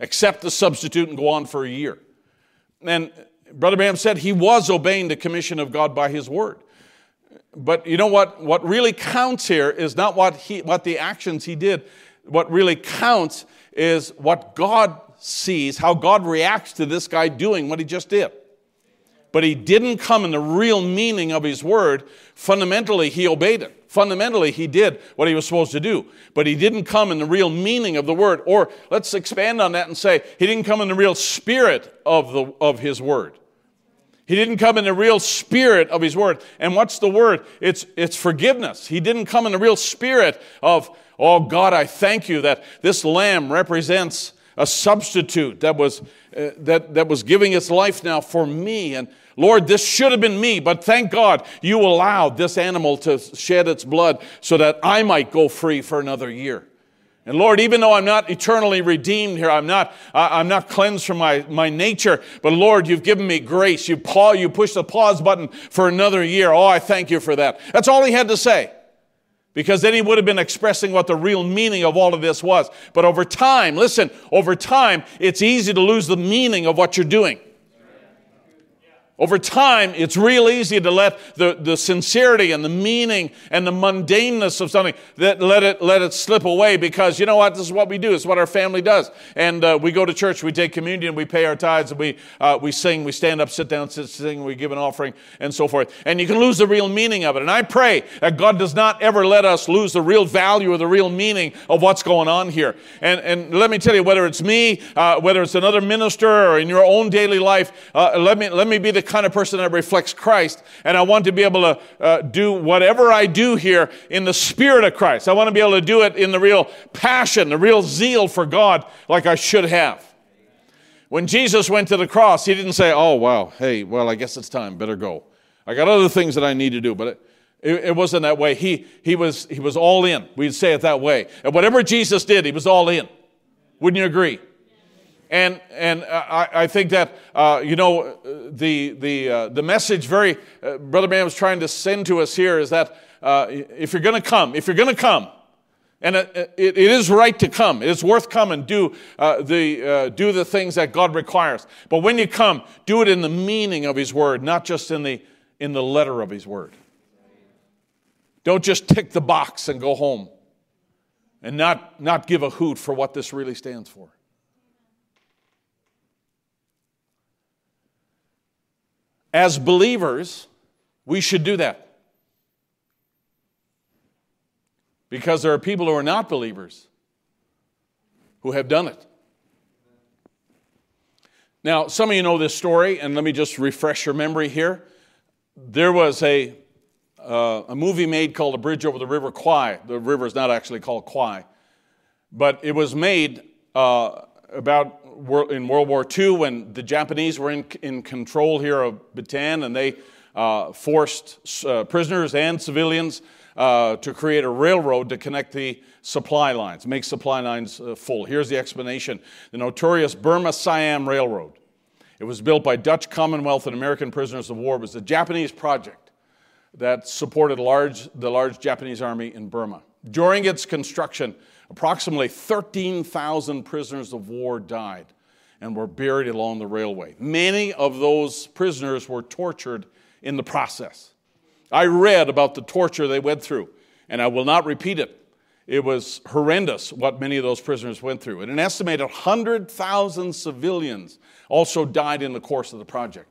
Accept the substitute and go on for a year. And Brother Branham said he was obeying the commission of God by his word. But you know what? What really counts here is not what he, what the actions he did. What really counts is what God sees, how God reacts to this guy doing what he just did. But he didn't come in the real meaning of his word. Fundamentally, he obeyed it. Fundamentally, he did what he was supposed to do. But he didn't come in the real meaning of the word. Or let's expand on that and say he didn't come in the real spirit of the of his word. He didn't come in the real spirit of his word. And what's the word? It's, it's forgiveness. He didn't come in the real spirit of, oh God, I thank you that this lamb represents a substitute that was uh, that, that was giving its life now for me. And Lord, this should have been me, but thank God you allowed this animal to shed its blood so that I might go free for another year. And Lord, even though I'm not eternally redeemed here, I'm not, I'm not cleansed from my, my nature, but Lord, you've given me grace. You paw, you push the pause button for another year. Oh, I thank you for that. That's all he had to say, because then he would have been expressing what the real meaning of all of this was. But over time, listen, over time, it's easy to lose the meaning of what you're doing. Over time, it's real easy to let the, the sincerity and the meaning and the mundaneness of something, that let it let it slip away, because you know what? This is what we do. It's what our family does. And uh, we go to church, we take communion, we pay our tithes, and we uh, we sing, we stand up, sit down, sit, sing, we give an offering, and so forth. And you can lose the real meaning of it. And I pray that God does not ever let us lose the real value or the real meaning of what's going on here. And and let me tell you, whether it's me, uh, whether it's another minister, or in your own daily life, uh, let me let me be the kind of person that reflects Christ, and I want to be able to uh, do whatever I do here in the spirit of Christ. I want to be able to do it in the real passion, the real zeal for God, like I should have. When Jesus went to the cross, he didn't say, oh, wow, hey, well, I guess it's time, better go. I got other things that I need to do, but it, it, it wasn't that way. He, he, was, he was all in. We'd say it that way. And whatever Jesus did, he was all in. Wouldn't you agree? And and I, I think that uh, you know the the uh, the message very uh, Brother Branham's trying to send to us here is that uh, if you're going to come, if you're going to come, and it, it is right to come, it's worth coming. Do uh, the uh, do the things that God requires, but when you come, do it in the meaning of His word, not just in the in the letter of His word. Don't just tick the box and go home, and not not give a hoot for what this really stands for. As believers, we should do that. Because there are people who are not believers who have done it. Now, some of you know this story, and let me just refresh your memory here. There was a uh, a movie made called A Bridge Over the River Kwai. The river is not actually called Kwai. But it was made uh, about... in World War Two, when the Japanese were in, in control here of Bataan, and they uh, forced uh, prisoners and civilians uh, to create a railroad to connect the supply lines, make supply lines uh, full. Here's the explanation. The notorious Burma-Siam Railroad. It was built by Dutch Commonwealth and American prisoners of war. It was a Japanese project that supported large, the large Japanese army in Burma. During its construction, approximately thirteen thousand prisoners of war died and were buried along the railway. Many of those prisoners were tortured in the process. I read about the torture they went through, and I will not repeat it. It was horrendous what many of those prisoners went through. And an estimated one hundred thousand civilians also died in the course of the project.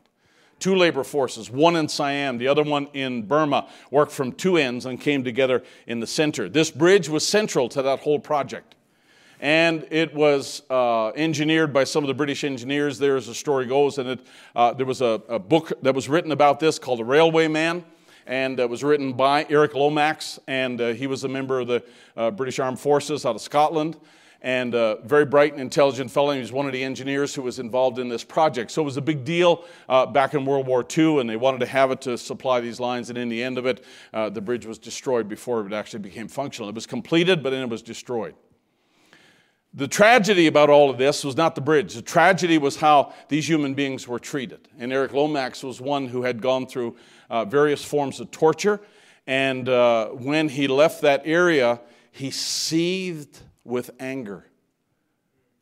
Two labor forces, one in Siam, the other one in Burma, worked from two ends and came together in the center. This bridge was central to that whole project. And it was uh, engineered by some of the British engineers there, as the story goes. And it, uh, there was a, a book that was written about this called The Railway Man. And it was written by Eric Lomax. And uh, he was a member of the uh, British Armed Forces out of Scotland. And a very bright and intelligent fellow. He was one of the engineers who was involved in this project. So it was a big deal uh, back in World War Two, and they wanted to have it to supply these lines. And in the end of it, uh, the bridge was destroyed before it actually became functional. It was completed, but then it was destroyed. The tragedy about all of this was not the bridge. The tragedy was how these human beings were treated. And Eric Lomax was one who had gone through uh, various forms of torture. And uh, when he left that area, he seethed with anger.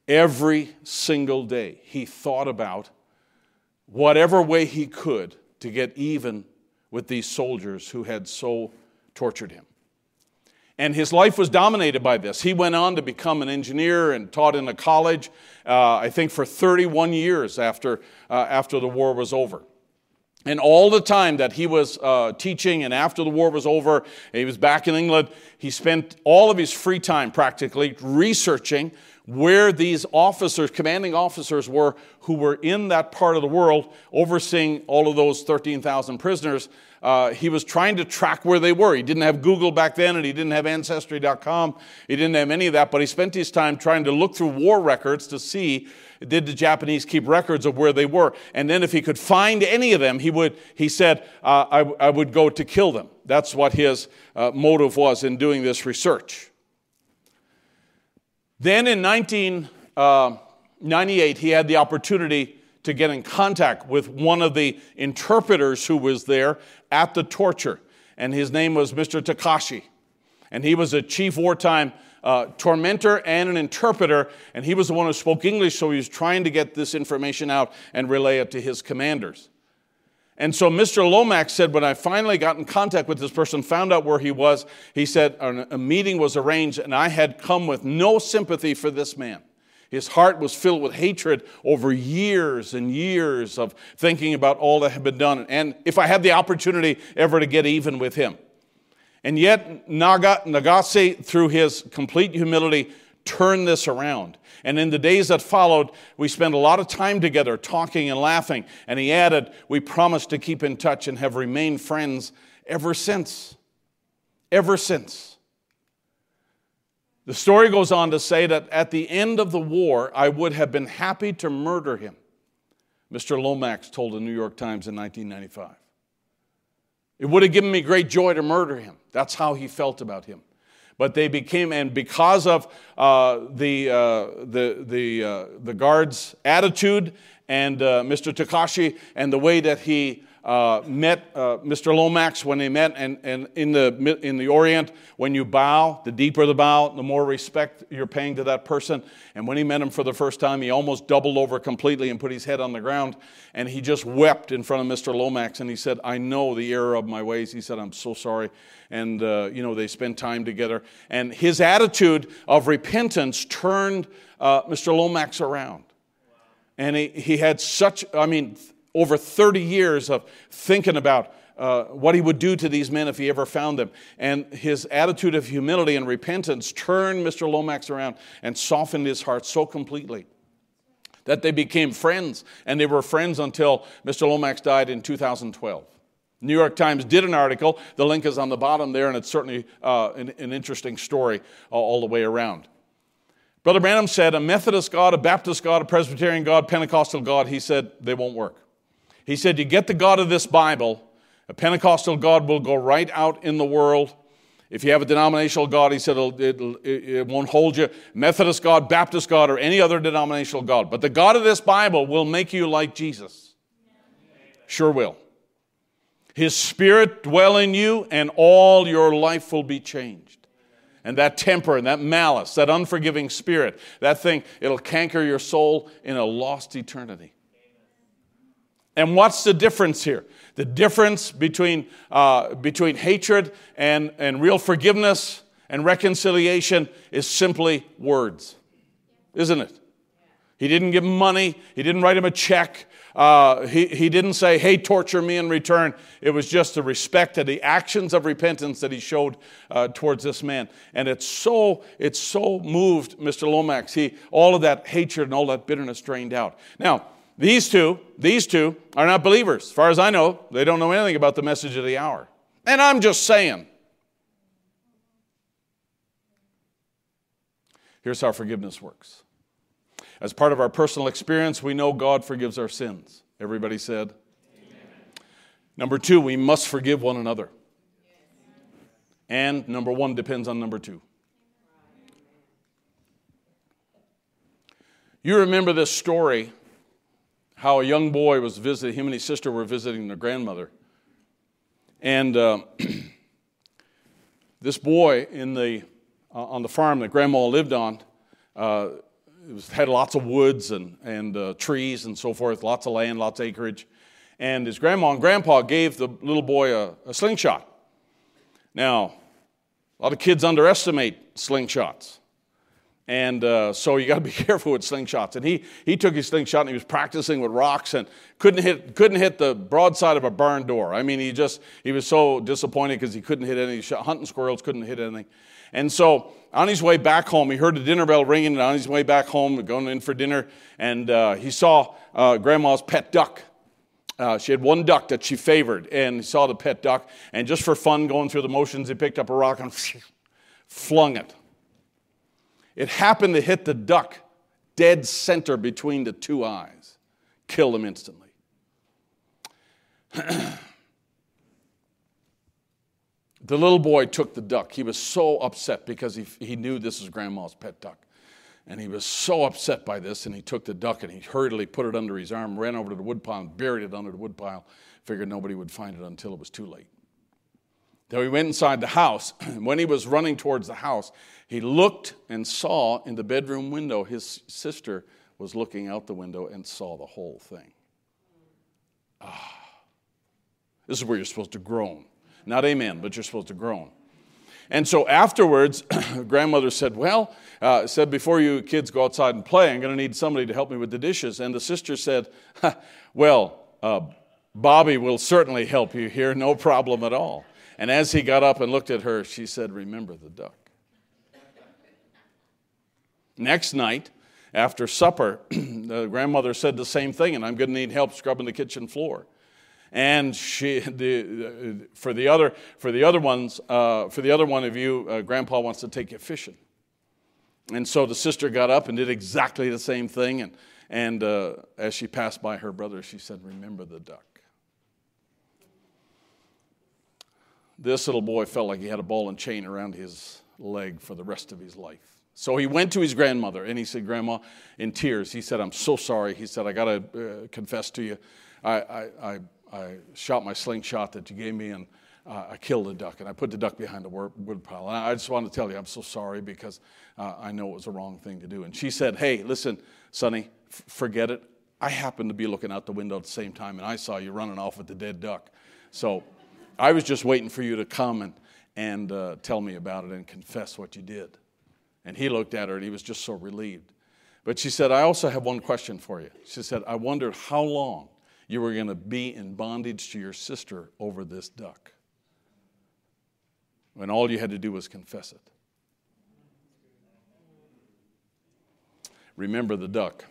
Every single day, he thought about whatever way he could to get even with these soldiers who had so tortured him. And his life was dominated by this. He went on to become an engineer and taught in a college, uh, I think for thirty-one years after, uh, after the war was over. And all the time that he was uh, teaching and after the war was over, he was back in England, he spent all of his free time practically researching where these officers, commanding officers were who were in that part of the world overseeing all of those thirteen thousand prisoners. Uh, he was trying to track where they were. He didn't have Google back then, and he didn't have Ancestry dot com. He didn't have any of that, but he spent his time trying to look through war records to see, did the Japanese keep records of where they were? And then if he could find any of them, he would. He said, uh, I, I would go to kill them. That's what his uh, motive was in doing this research. Then in nineteen ninety-eight, he had the opportunity to get in contact with one of the interpreters who was there at the torture. And his name was Mister Takashi. And he was a chief wartime uh, tormentor and an interpreter. And he was the one who spoke English, so he was trying to get this information out and relay it to his commanders. And so Mister Lomax said, when I finally got in contact with this person, found out where he was, he said a meeting was arranged, and I had come with no sympathy for this man. His heart was filled with hatred over years and years of thinking about all that had been done. And if I had the opportunity ever to get even with him. And yet Naga, Nagase, through his complete humility, turned this around. And in the days that followed, we spent a lot of time together talking and laughing. And he added, we promised to keep in touch and have remained friends ever since. Ever since. The story goes on to say that at the end of the war, I would have been happy to murder him, Mister Lomax told the New York Times in nineteen ninety-five. It would have given me great joy to murder him. That's how he felt about him. But they became, and because of uh, the, uh, the, the, uh, the guard's attitude and uh, Mister Takashi and the way that he uh, met uh, Mister Lomax when they met, and, and in, the, in the Orient, when you bow, the deeper the bow, the more respect you're paying to that person. And when he met him for the first time, he almost doubled over completely and put his head on the ground, and he just wept in front of Mister Lomax, and he said, I know the error of my ways. He said, I'm so sorry. And, uh, you know, they spent time together. And his attitude of repentance turned uh, Mister Lomax around. And he, he had such, I mean, over thirty years of thinking about uh, what he would do to these men if he ever found them. And his attitude of humility and repentance turned Mister Lomax around and softened his heart so completely that they became friends. And they were friends until Mister Lomax died in two thousand twelve. New York Times did an article. The link is on the bottom there, and it's certainly uh, an, an interesting story uh, all the way around. Brother Branham said, a Methodist God, a Baptist God, a Presbyterian God, Pentecostal God, he said, they won't work. He said, you get the God of this Bible, a Pentecostal God will go right out in the world. If you have a denominational God, he said, it'll, it'll, it won't hold you. Methodist God, Baptist God, or any other denominational God. But the God of this Bible will make you like Jesus. Sure will. His Spirit dwell in you, and all your life will be changed. And that temper and that malice, that unforgiving spirit, that thing, it'll canker your soul in a lost eternity. And what's the difference here? The difference between uh, between hatred and, and real forgiveness and reconciliation is simply words, isn't it? He didn't give him money. He didn't write him a check. Uh, he, he didn't say, hey, torture me in return. It was just the respect and the actions of repentance that he showed uh, towards this man. And it's so, it's so moved Mister Lomax. He, all of that hatred and all that bitterness drained out. Now, these two, these two are not believers. As far as I know, they don't know anything about the message of the hour. And I'm just saying. Here's how forgiveness works. As part of our personal experience, we know God forgives our sins. Everybody said? Amen. Number two, we must forgive one another. And number one depends on number two. You remember this story, how a young boy was visiting, him and his sister were visiting their grandmother. And uh, this boy in the uh, on the farm that Grandma lived on, uh, it was, had lots of woods and, and uh, trees and so forth, lots of land, lots of acreage. And his grandma and grandpa gave the little boy a, a slingshot. Now, a lot of kids underestimate slingshots. And uh, so you got to be careful with slingshots. And he he took his slingshot and he was practicing with rocks and couldn't hit couldn't hit the broadside of a barn door. I mean, he just he was so disappointed because he couldn't hit any shot. Hunting squirrels, couldn't hit anything. And so on his way back home, he heard the dinner bell ringing. And on his way back home, going in for dinner, and uh, he saw uh, Grandma's pet duck. Uh, she had one duck that she favored, and he saw the pet duck. And just for fun, going through the motions, he picked up a rock and flung it. It happened to hit the duck dead center between the two eyes. Killed him instantly. The little boy took the duck. He was so upset because he, he knew this was Grandma's pet duck. And he was so upset by this, and he took the duck and he hurriedly put it under his arm, ran over to the woodpile, buried it under the woodpile, figured nobody would find it until it was too late. Then he went inside the house, and when he was running towards the house, he looked and saw in the bedroom window, his sister was looking out the window and saw the whole thing. Ah. This is where you're supposed to groan. Not amen, but you're supposed to groan. And so afterwards, grandmother said, well, uh, said, before you kids go outside and play, I'm going to need somebody to help me with the dishes. And the sister said, well, uh, Bobby will certainly help you here, no problem at all. And as he got up and looked at her, she said, remember the duck. Next night, after supper, the grandmother said the same thing, and I'm going to need help scrubbing the kitchen floor. And she, the, for the other, for the other ones, uh, for the other one of you, uh, Grandpa wants to take you fishing. And so the sister got up and did exactly the same thing. And and uh, as she passed by her brother, she said, "Remember the duck." This little boy felt like he had a ball and chain around his leg for the rest of his life. So he went to his grandmother, and he said, Grandma, in tears, he said, I'm so sorry. He said, I got to uh, confess to you. I, I, I, I shot my slingshot that you gave me, and uh, I killed a duck, and I put the duck behind a wood pile. And I just wanted to tell you, I'm so sorry, because uh, I know it was the wrong thing to do. And she said, hey, listen, Sonny, f- forget it. I happened to be looking out the window at the same time, and I saw you running off with the dead duck. So I was just waiting for you to come and, and uh, tell me about it and confess what you did. And he looked at her, and he was just so relieved. But she said, I also have one question for you. She said, I wondered how long you were going to be in bondage to your sister over this duck, when all you had to do was confess it. Remember the duck.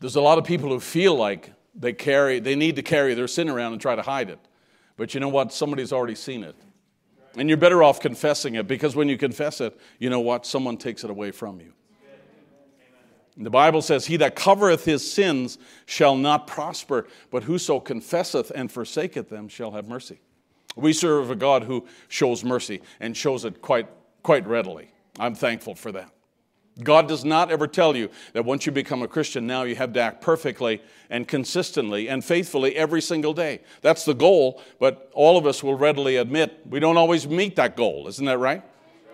There's a lot of people who feel like they carry, they need to carry their sin around and try to hide it. But you know what? Somebody's already seen it. And you're better off confessing it, because when you confess it, you know what? Someone takes it away from you. The Bible says, he that covereth his sins shall not prosper, but whoso confesseth and forsaketh them shall have mercy. We serve a God who shows mercy and shows it quite, quite readily. I'm thankful for that. God does not ever tell you that once you become a Christian, now you have to act perfectly and consistently and faithfully every single day. That's the goal, but all of us will readily admit we don't always meet that goal. Isn't that right?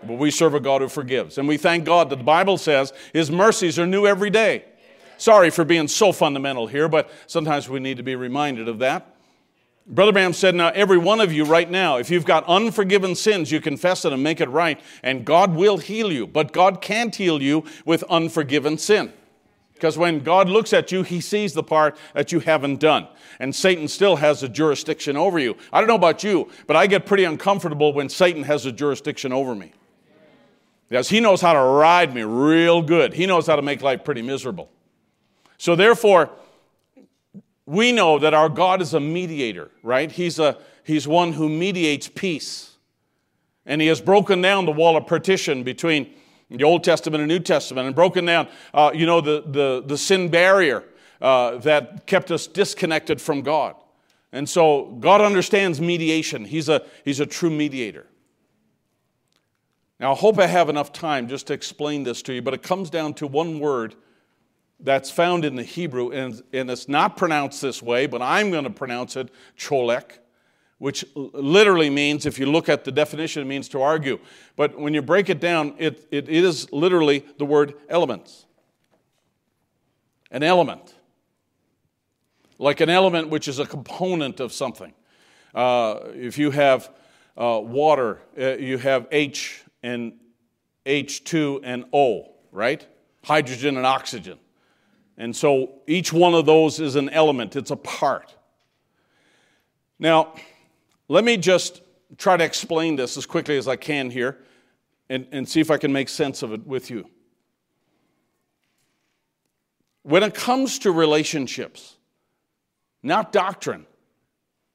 But we serve a God who forgives. And we thank God that the Bible says His mercies are new every day. Sorry for being so fundamental here, but sometimes we need to be reminded of that. Brother Branham said, now every one of you right now, if you've got unforgiven sins, you confess it and make it right, and God will heal you. But God can't heal you with unforgiven sin. Because when God looks at you, He sees the part that you haven't done. And Satan still has a jurisdiction over you. I don't know about you, but I get pretty uncomfortable when Satan has a jurisdiction over me. Because he knows how to ride me real good. He knows how to make life pretty miserable. So therefore, we know that our God is a mediator, right? He's a He's one who mediates peace. And He has broken down the wall of partition between the Old Testament and New Testament, and broken down, uh, you know, the, the, the sin barrier uh, that kept us disconnected from God. And so God understands mediation. He's a, he's a true mediator. Now, I hope I have enough time just to explain this to you, but it comes down to one word that's found in the Hebrew, and, and it's not pronounced this way, but I'm going to pronounce it cholek, which literally means, if you look at the definition, it means to argue. But when you break it down, it, it is literally the word elements. An element. Like an element which is a component of something. Uh, if you have uh, water, uh, you have H and H two and O, right? Hydrogen and oxygen. And so each one of those is an element. It's a part. Now, let me just try to explain this as quickly as I can here and, and see if I can make sense of it with you. When it comes to relationships, not doctrine,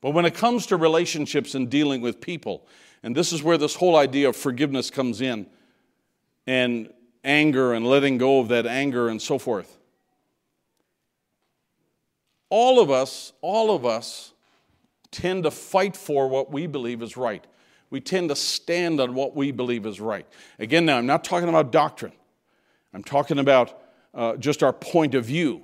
but when it comes to relationships and dealing with people, and this is where this whole idea of forgiveness comes in, and anger and letting go of that anger and so forth. All of us, all of us, tend to fight for what we believe is right. We tend to stand on what we believe is right. Again, now, I'm not talking about doctrine. I'm talking about uh, just our point of view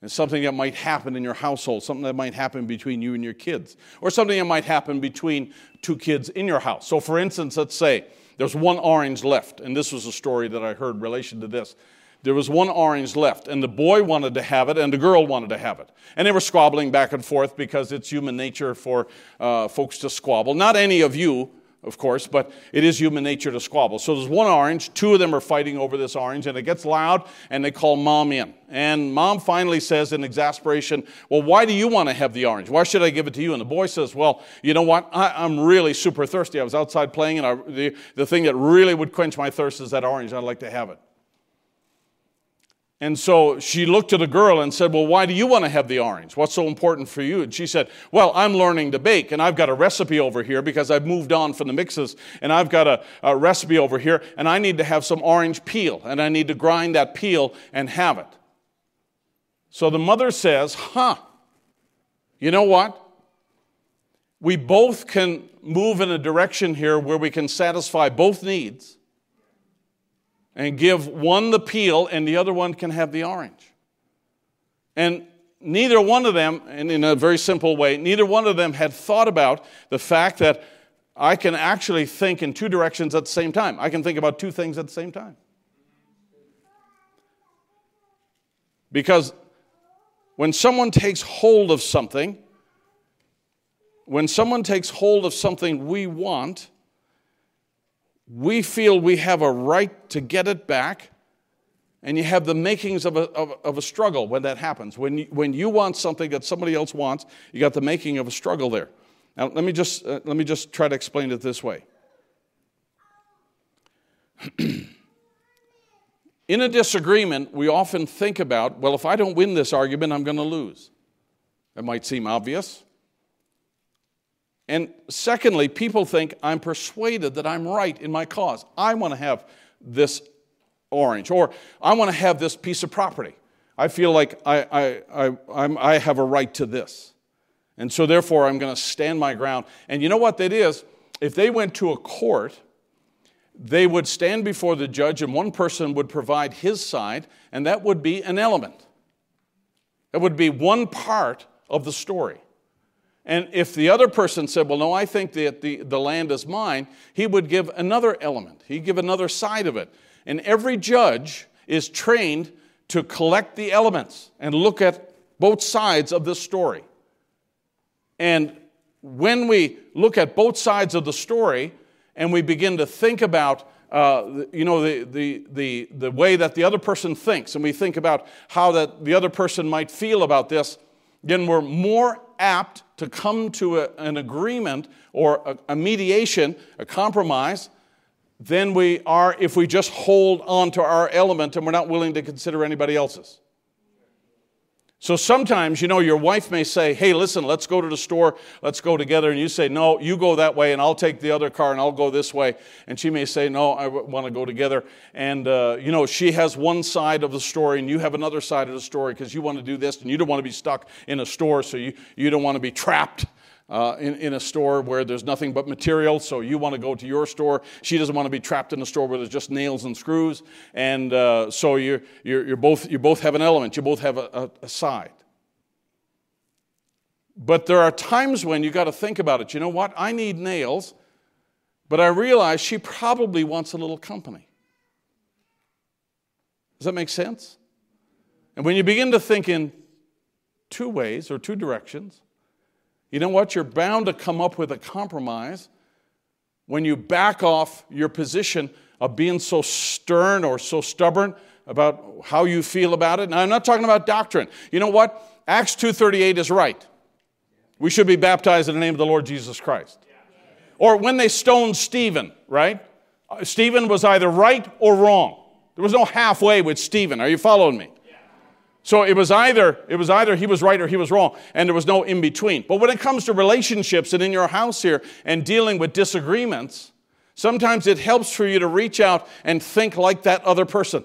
and something that might happen in your household, something that might happen between you and your kids, or something that might happen between two kids in your house. So, for instance, let's say there's one orange left, and this was a story that I heard in relation to this. There was one orange left, and the boy wanted to have it, and the girl wanted to have it. And they were squabbling back and forth because it's human nature for uh, folks to squabble. Not any of you, of course, but it is human nature to squabble. So there's one orange. Two of them are fighting over this orange, and it gets loud, and they call Mom in. And Mom finally says in exasperation, well, why do you want to have the orange? Why should I give it to you? And the boy says, well, you know what? I, I'm really super thirsty. I was outside playing, and I, the, the thing that really would quench my thirst is that orange. I'd like to have it. And so she looked at the girl and said, well, why do you want to have the orange? What's so important for you? And she said, well, I'm learning to bake, and I've got a recipe over here because I've moved on from the mixes, and I've got a, a recipe over here, and I need to have some orange peel, and I need to grind that peel and have it. So the mother says, huh, you know what? We both can move in a direction here where we can satisfy both needs, and give one the peel, and the other one can have the orange. And neither one of them, and in a very simple way, neither one of them had thought about the fact that I can actually think in two directions at the same time. I can think about two things at the same time. Because when someone takes hold of something, when someone takes hold of something we want, we feel we have a right to get it back, and you have the makings of a, of, of a struggle when that happens. When you, when you want something that somebody else wants, you got the making of a struggle there. Now, let me just, uh, let me just try to explain it this way. In a disagreement, we often think about, well, if I don't win this argument, I'm going to lose. That might seem obvious. And secondly, people think I'm persuaded that I'm right in my cause. I want to have this orange, or I want to have this piece of property. I feel like I, I, I, I'm, I have a right to this. And so therefore, I'm going to stand my ground. And you know what that is? If they went to a court, they would stand before the judge, and one person would provide his side, and that would be an element. That would be one part of the story. And if the other person said, well, no, I think that the, the land is mine, he would give another element. He'd give another side of it. And every judge is trained to collect the elements and look at both sides of this story. And when we look at both sides of the story and we begin to think about Uh, you know, the, the, the, the way that the other person thinks, and we think about how that the other person might feel about this, then we're more apt to come to a, an agreement or a, a mediation, a compromise, than we are if we just hold on to our element and we're not willing to consider anybody else's. So sometimes, you know, your wife may say, hey, listen, let's go to the store, let's go together. And you say, no, you go that way, and I'll take the other car, and I'll go this way. And she may say, no, I want to go together. And, uh, you know, she has one side of the story, and you have another side of the story because you want to do this, and you don't want to be stuck in a store, so you, you don't want to be trapped uh, in, in a store where there's nothing but material, so you want to go to your store. She doesn't want to be trapped in a store where there's just nails and screws. And uh, so you're, you're, you're both, you both have an element. You both have a, a, a side. But there are times when you got to think about it. You know what? I need nails, but I realize she probably wants a little company. Does that make sense? And when you begin to think in two ways or two directions, you know what? You're bound to come up with a compromise when you back off your position of being so stern or so stubborn about how you feel about it. And I'm not talking about doctrine. You know what? Acts two thirty-eight is right. We should be baptized in the name of the Lord Jesus Christ. Yeah. Or when they stoned Stephen, right? Stephen was either right or wrong. There was no halfway with Stephen. Are you following me? Yeah. So it was either it was either he was right or he was wrong, and there was no in between. But when it comes to relationships and in your house here and dealing with disagreements, sometimes it helps for you to reach out and think like that other person.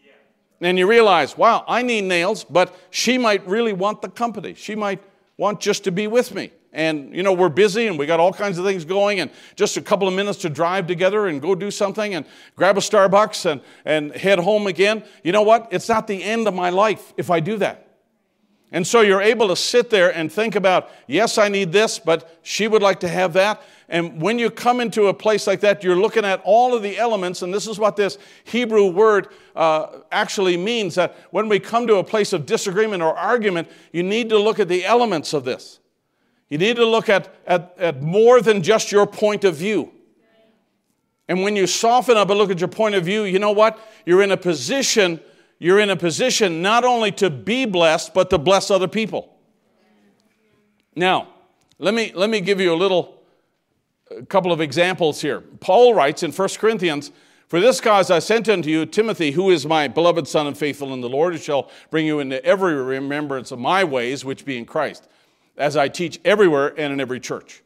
Yeah. And you realize, wow, I need nails, but she might really want the company. She might want just to be with me. And, you know, we're busy and we got all kinds of things going and just a couple of minutes to drive together and go do something and grab a Starbucks and, and head home again. You know what? It's not the end of my life if I do that. And so you're able to sit there and think about, yes, I need this, but she would like to have that. And when you come into a place like that, you're looking at all of the elements, and this is what this Hebrew word uh, actually means, that when we come to a place of disagreement or argument, you need to look at the elements of this. You need to look at, at, at more than just your point of view. And when you soften up and look at your point of view, you know what? You're in a position, you're in a position not only to be blessed, but to bless other people. Now, let me, let me give you a little... a couple of examples here. Paul writes in First Corinthians, "For this cause I sent unto you Timothy, who is my beloved son and faithful in the Lord, who shall bring you into every remembrance of my ways, which be in Christ, as I teach everywhere and in every church."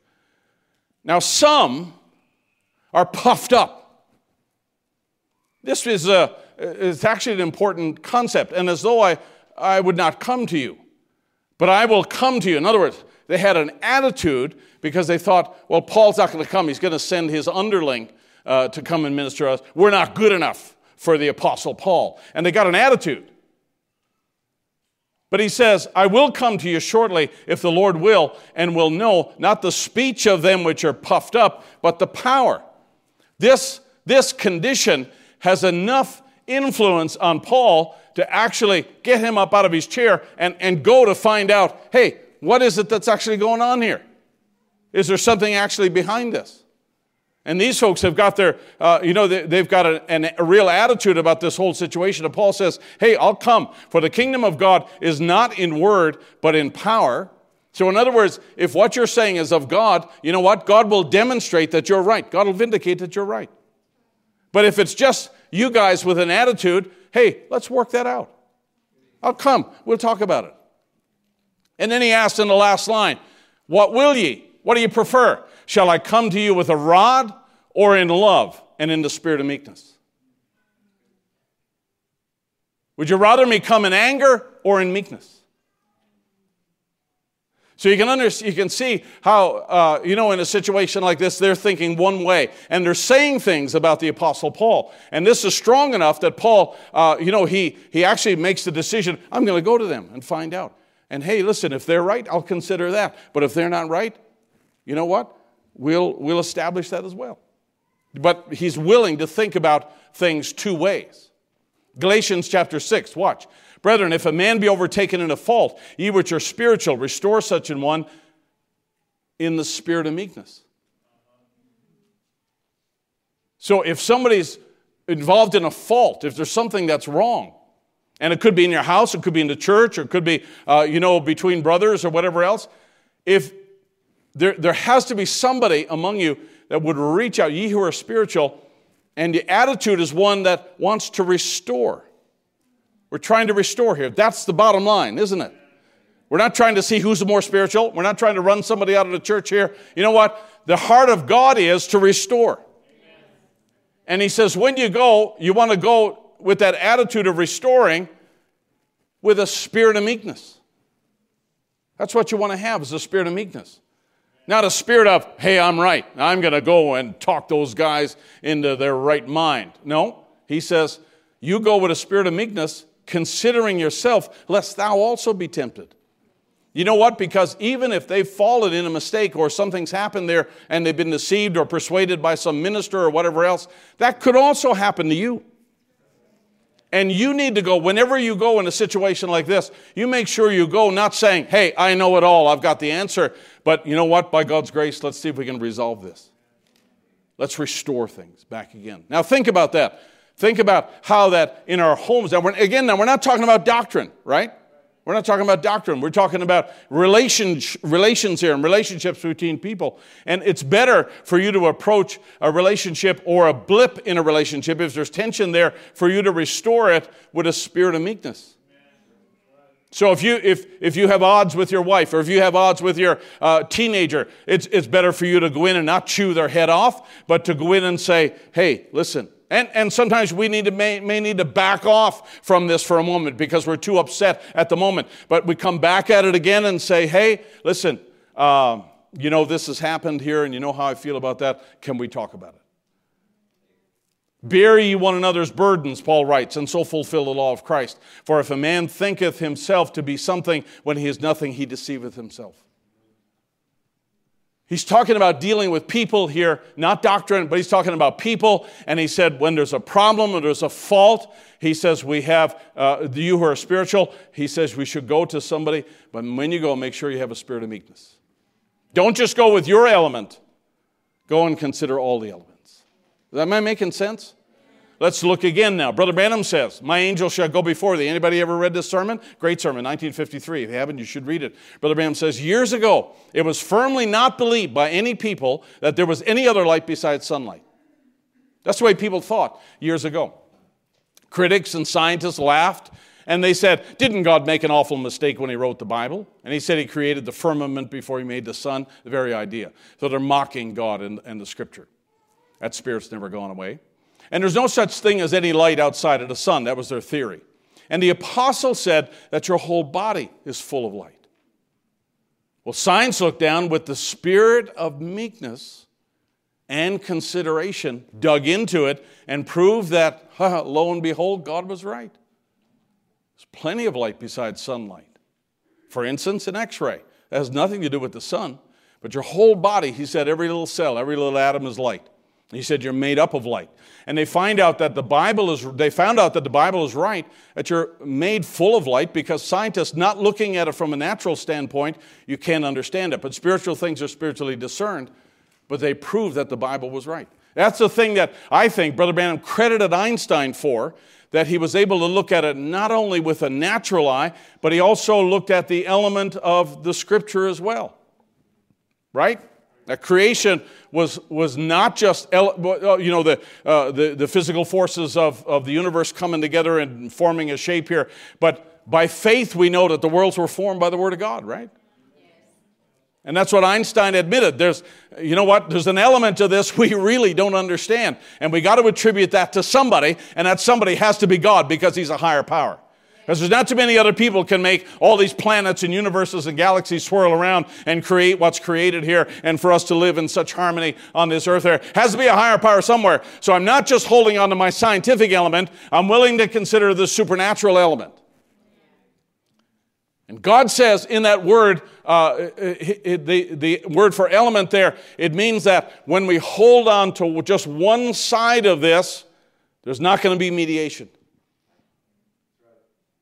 Now some are puffed up. This is a, it's actually an important concept. "And as though I, I would not come to you, but I will come to you." In other words, they had an attitude because they thought, well, Paul's not going to come. He's going to send his underling uh, to come and minister to us. We're not good enough for the Apostle Paul. And they got an attitude. But he says, "I will come to you shortly, if the Lord will, and will know not the speech of them which are puffed up, but the power." This, this condition has enough influence on Paul to actually get him up out of his chair and, and go to find out, hey, what is it that's actually going on here? Is there something actually behind this? And these folks have got their, uh, you know, they, they've got a, an, a real attitude about this whole situation. And Paul says, hey, I'll come. For the kingdom of God is not in word, but in power. So in other words, if what you're saying is of God, you know what? God will demonstrate that you're right. God will vindicate that you're right. But if it's just you guys with an attitude, hey, let's work that out. I'll come. We'll talk about it. And then he asks in the last line, "What will ye? What do you prefer? Shall I come to you with a rod or in love and in the spirit of meekness?" Would you rather me come in anger or in meekness? So you can under, you can see how, uh, you know, in a situation like this, they're thinking one way. And they're saying things about the Apostle Paul. And this is strong enough that Paul, uh, you know, he, he actually makes the decision, I'm going to go to them and find out. And hey, listen, if they're right, I'll consider that. But if they're not right, you know what? We'll, we'll establish that as well. But he's willing to think about things two ways. Galatians chapter six, watch. "Brethren, if a man be overtaken in a fault, ye which are spiritual, restore such an one in the spirit of meekness." So if somebody's involved in a fault, if there's something that's wrong, and it could be in your house, it could be in the church, or it could be, uh, you know, between brothers or whatever else. If there, there has to be somebody among you that would reach out, ye who are spiritual, and the attitude is one that wants to restore. We're trying to restore here. That's the bottom line, isn't it? We're not trying to see who's the more spiritual. We're not trying to run somebody out of the church here. You know what? The heart of God is to restore. And he says, when you go, you want to go with that attitude of restoring with a spirit of meekness. That's what you want to have, is a spirit of meekness. Not a spirit of, hey, I'm right. I'm going to go and talk those guys into their right mind. No, he says, you go with a spirit of meekness, considering yourself, lest thou also be tempted. You know what? Because even if they've fallen in a mistake or something's happened there and they've been deceived or persuaded by some minister or whatever else, that could also happen to you. And you need to go, whenever you go in a situation like this, you make sure you go not saying, hey, I know it all, I've got the answer, but you know what? By God's grace, let's see if we can resolve this. Let's restore things back again. Now think about that. Think about how that in our homes, now we're, again, now we're not talking about doctrine, right? We're not talking about doctrine. We're talking about relations, relations here and relationships between people. And it's better for you to approach a relationship or a blip in a relationship, if there's tension there, for you to restore it with a spirit of meekness. So if you if if you have odds with your wife or if you have odds with your uh, teenager, it's it's better for you to go in and not chew their head off, but to go in and say, hey, listen. And, and sometimes we need to may, may need to back off from this for a moment because we're too upset at the moment. But we come back at it again and say, hey, listen, uh, you know this has happened here and you know how I feel about that. Can we talk about it? Bear ye one another's burdens, Paul writes, and so fulfill the law of Christ. For if a man thinketh himself to be something when he is nothing, he deceiveth himself. He's talking about dealing with people here, not doctrine, but he's talking about people. And he said, when there's a problem or there's a fault, he says, we have, uh, you who are spiritual, he says, we should go to somebody. But when you go, make sure you have a spirit of meekness. Don't just go with your element. Go and consider all the elements. Am I making sense? Let's look again now. Brother Branham says, my angel shall go before thee. Anybody ever read this sermon? Great sermon, nineteen fifty-three. If you haven't, you should read it. Brother Branham says, years ago, it was firmly not believed by any people that there was any other light besides sunlight. That's the way people thought years ago. Critics and scientists laughed, and they said, didn't God make an awful mistake when he wrote the Bible? And he said he created the firmament before he made the sun, the very idea. So they're mocking God and, and the Scripture. That spirit's never gone away. And there's no such thing as any light outside of the sun. That was their theory. And the apostle said that your whole body is full of light. Well, science looked down with the spirit of meekness and consideration, dug into it, and proved that, lo and behold, God was right. There's plenty of light besides sunlight. For instance, an X-ray. That has nothing to do with the sun. But your whole body, he said, every little cell, every little atom is light. He said, you're made up of light. And they find out that the Bible is, they found out that the Bible is right, that you're made full of light because scientists, not looking at it from a natural standpoint, you can't understand it. But spiritual things are spiritually discerned, but they prove that the Bible was right. That's the thing that I think Brother Branham credited Einstein for, that he was able to look at it not only with a natural eye, but he also looked at the element of the Scripture as well. Right? That creation was, was not just, you know, the, uh, the, the physical forces of, of the universe coming together and forming a shape here. But by faith, we know that the worlds were formed by the Word of God, right? Yes. And that's what Einstein admitted. There's, you know what, there's an element to this we really don't understand. And we got to attribute that to somebody, and that somebody has to be God because he's a higher power. Because there's not too many other people can make all these planets and universes and galaxies swirl around and create what's created here and for us to live in such harmony on this earth here. Has to be a higher power somewhere. So I'm not just holding on to my scientific element. I'm willing to consider the supernatural element. And God says in that word, uh, the, the word for element there, it means that when we hold on to just one side of this, there's not going to be mediation.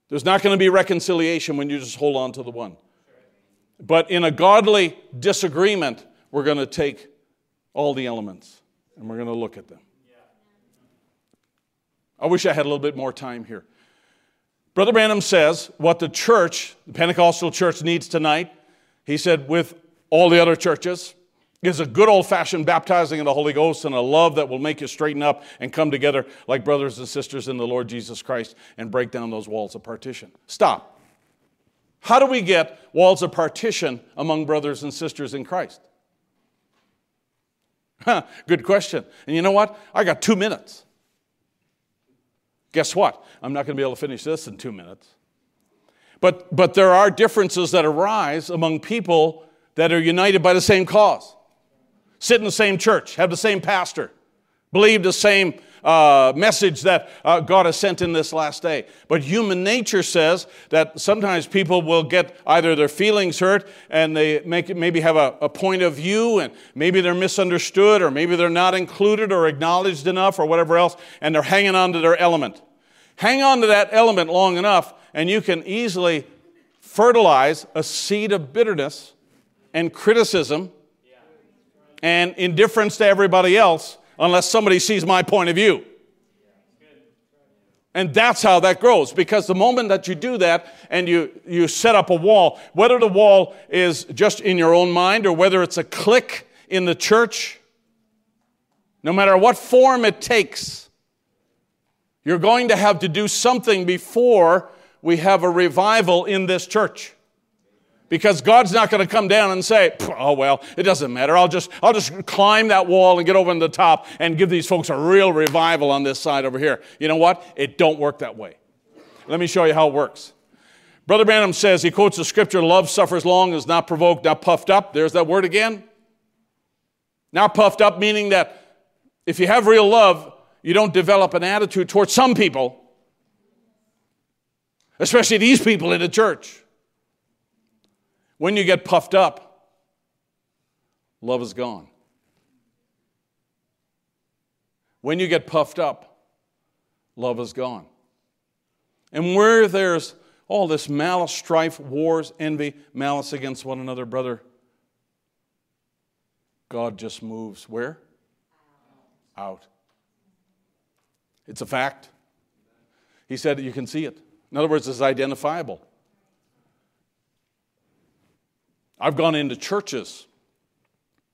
There's not going to be reconciliation when you just hold on to the one. But in a godly disagreement, we're going to take all the elements and we're going to look at them. I wish I had a little bit more time here. Brother Branham says what the church, the Pentecostal church, needs tonight, he said, with all the other churches, is a good old-fashioned baptizing in the Holy Ghost and a love that will make you straighten up and come together like brothers and sisters in the Lord Jesus Christ and break down those walls of partition. Stop. How do we get walls of partition among brothers and sisters in Christ? Huh, good question. And you know what? I got two minutes. Guess what? I'm not going to be able to finish this in two minutes. But, but there are differences that arise among people that are united by the same cause, sit in the same church, have the same pastor, believe the same uh, message that uh, God has sent in this last day. But human nature says that sometimes people will get either their feelings hurt and they make maybe have a, a point of view, and maybe they're misunderstood, or maybe they're not included or acknowledged enough or whatever else, and they're hanging on to their element. Hang on to that element long enough and you can easily fertilize a seed of bitterness and criticism and indifference to everybody else unless somebody sees my point of view. And that's how that grows, because the moment that you do that and you, you set up a wall, whether the wall is just in your own mind or whether it's a clique in the church, no matter what form it takes, you're going to have to do something before we have a revival in this church. Because God's not going to come down and say, oh, well, it doesn't matter. I'll just I'll just climb that wall and get over on the top and give these folks a real revival on this side over here. You know what? It don't work that way. Let me show you how it works. Brother Branham says, he quotes the scripture, love suffers long, is not provoked, not puffed up. There's that word again. Not puffed up, meaning that if you have real love, you don't develop an attitude towards some people, especially these people in the church. When you get puffed up, love is gone. When you get puffed up, love is gone. And where there's all this malice, strife, wars, envy, malice against one another, brother, God just moves where? Out. It's a fact. He said you can see it. In other words, it's identifiable. I've gone into churches,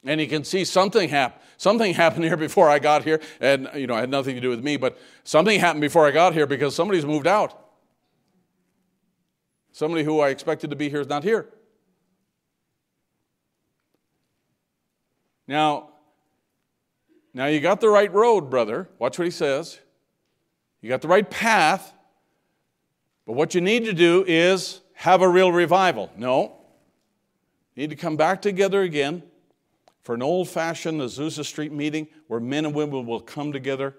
and you can see something happen. Something happened here before I got here, and you know, it had nothing to do with me, but something happened before I got here because somebody's moved out. Somebody who I expected to be here is not here. Now, now you got the right road, brother. Watch what he says. You got the right path, but what you need to do is have a real revival. No. You need to come back together again for an old-fashioned Azusa Street meeting where men and women will come together,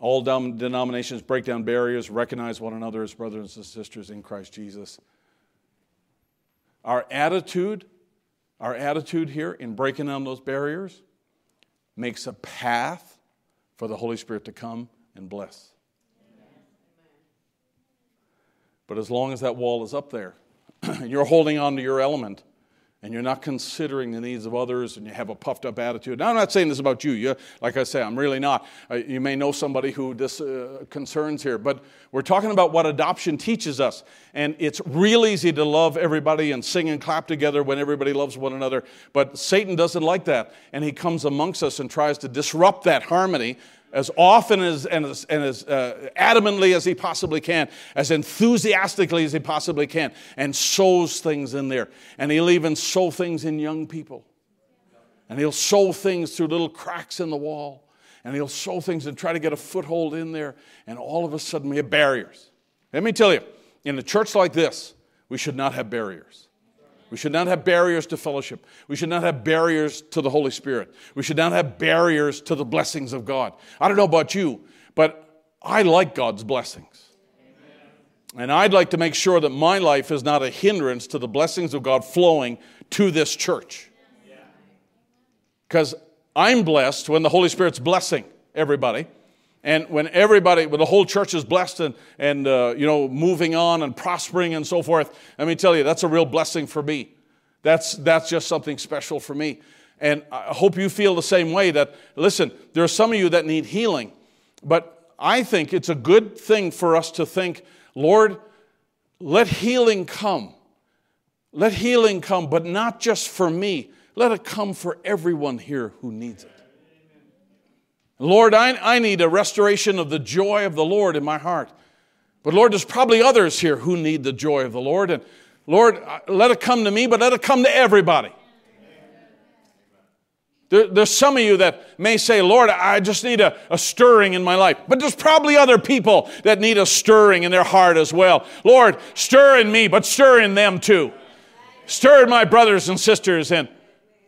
all denominations, break down barriers, recognize one another as brothers and sisters in Christ Jesus. Our attitude, our attitude here in breaking down those barriers makes a path for the Holy Spirit to come and bless. But as long as that wall is up there, and you're holding on to your element, and you're not considering the needs of others, and you have a puffed-up attitude. Now, I'm not saying this about you. you. Like I say, I'm really not. Uh, you may know somebody who this uh, concerns here, but we're talking about what adoption teaches us. And it's real easy to love everybody and sing and clap together when everybody loves one another, but Satan doesn't like that, and he comes amongst us and tries to disrupt that harmony as often as, and as, and as uh, adamantly as he possibly can, as enthusiastically as he possibly can, and sows things in there. And he'll even sow things in young people. And he'll sow things through little cracks in the wall. And he'll sow things and try to get a foothold in there. And all of a sudden we have barriers. Let me tell you, in a church like this, we should not have barriers. We should not have barriers to fellowship. We should not have barriers to the Holy Spirit. We should not have barriers to the blessings of God. I don't know about you, but I like God's blessings. Amen. And I'd like to make sure that my life is not a hindrance to the blessings of God flowing to this church. Because yeah. I'm blessed when the Holy Spirit's blessing everybody. And when everybody, when the whole church is blessed and, and uh, you know, moving on and prospering and so forth, let me tell you, that's a real blessing for me. That's, that's just something special for me. And I hope you feel the same way that, listen, there are some of you that need healing. But I think it's a good thing for us to think, Lord, let healing come. Let healing come, but not just for me. Let it come for everyone here who needs it. Lord, I, I need a restoration of the joy of the Lord in my heart. But Lord, there's probably others here who need the joy of the Lord. And Lord, let it come to me, but let it come to everybody. There, there's some of you that may say, Lord, I just need a, a stirring in my life. But there's probably other people that need a stirring in their heart as well. Lord, stir in me, but stir in them too. Stir in my brothers and sisters, and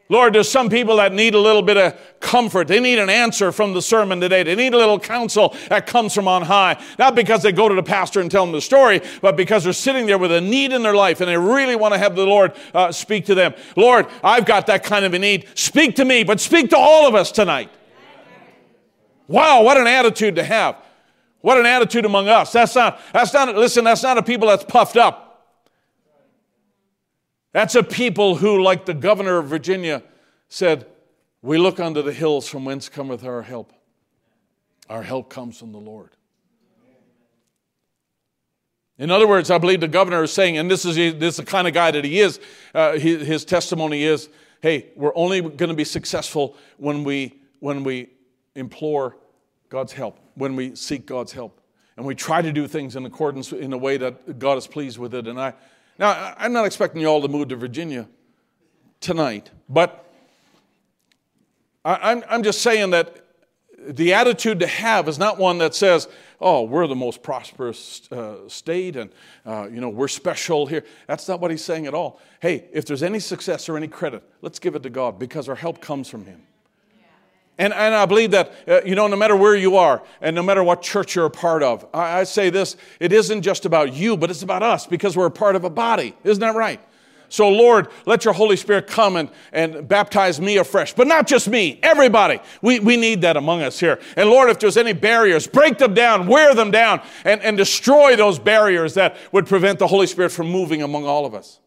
Lord, there's some people that need a little bit of comfort. They need an answer from the sermon today. They need a little counsel that comes from on high. Not because they go to the pastor and tell them the story, but because they're sitting there with a need in their life and they really want to have the Lord uh, speak to them. Lord, I've got that kind of a need. Speak to me, but speak to all of us tonight. Wow, what an attitude to have. What an attitude among us. That's not, that's not, listen, that's not a people that's puffed up. That's a people who, like the governor of Virginia, said, we look unto the hills from whence cometh our help. Our help comes from the Lord. In other words, I believe the governor is saying, and this is, this is the kind of guy that he is, uh, his, his testimony is, hey, we're only going to be successful when we, when we implore God's help, when we seek God's help, and we try to do things in accordance in a way that God is pleased with it. And I... Now, I'm not expecting you all to move to Virginia tonight, but I'm, I'm just saying that the attitude to have is not one that says, oh, we're the most prosperous uh, state and, uh, you know, we're special here. That's not what he's saying at all. Hey, if there's any success or any credit, let's give it to God because our help comes from him. And, and I believe that, uh, you know, no matter where you are and no matter what church you're a part of, I, I say this, it isn't just about you, but it's about us because we're a part of a body. Isn't that right? So, Lord, let your Holy Spirit come and, and baptize me afresh. But not just me, everybody. We, we need that among us here. And, Lord, if there's any barriers, break them down, wear them down, and, and destroy those barriers that would prevent the Holy Spirit from moving among all of us.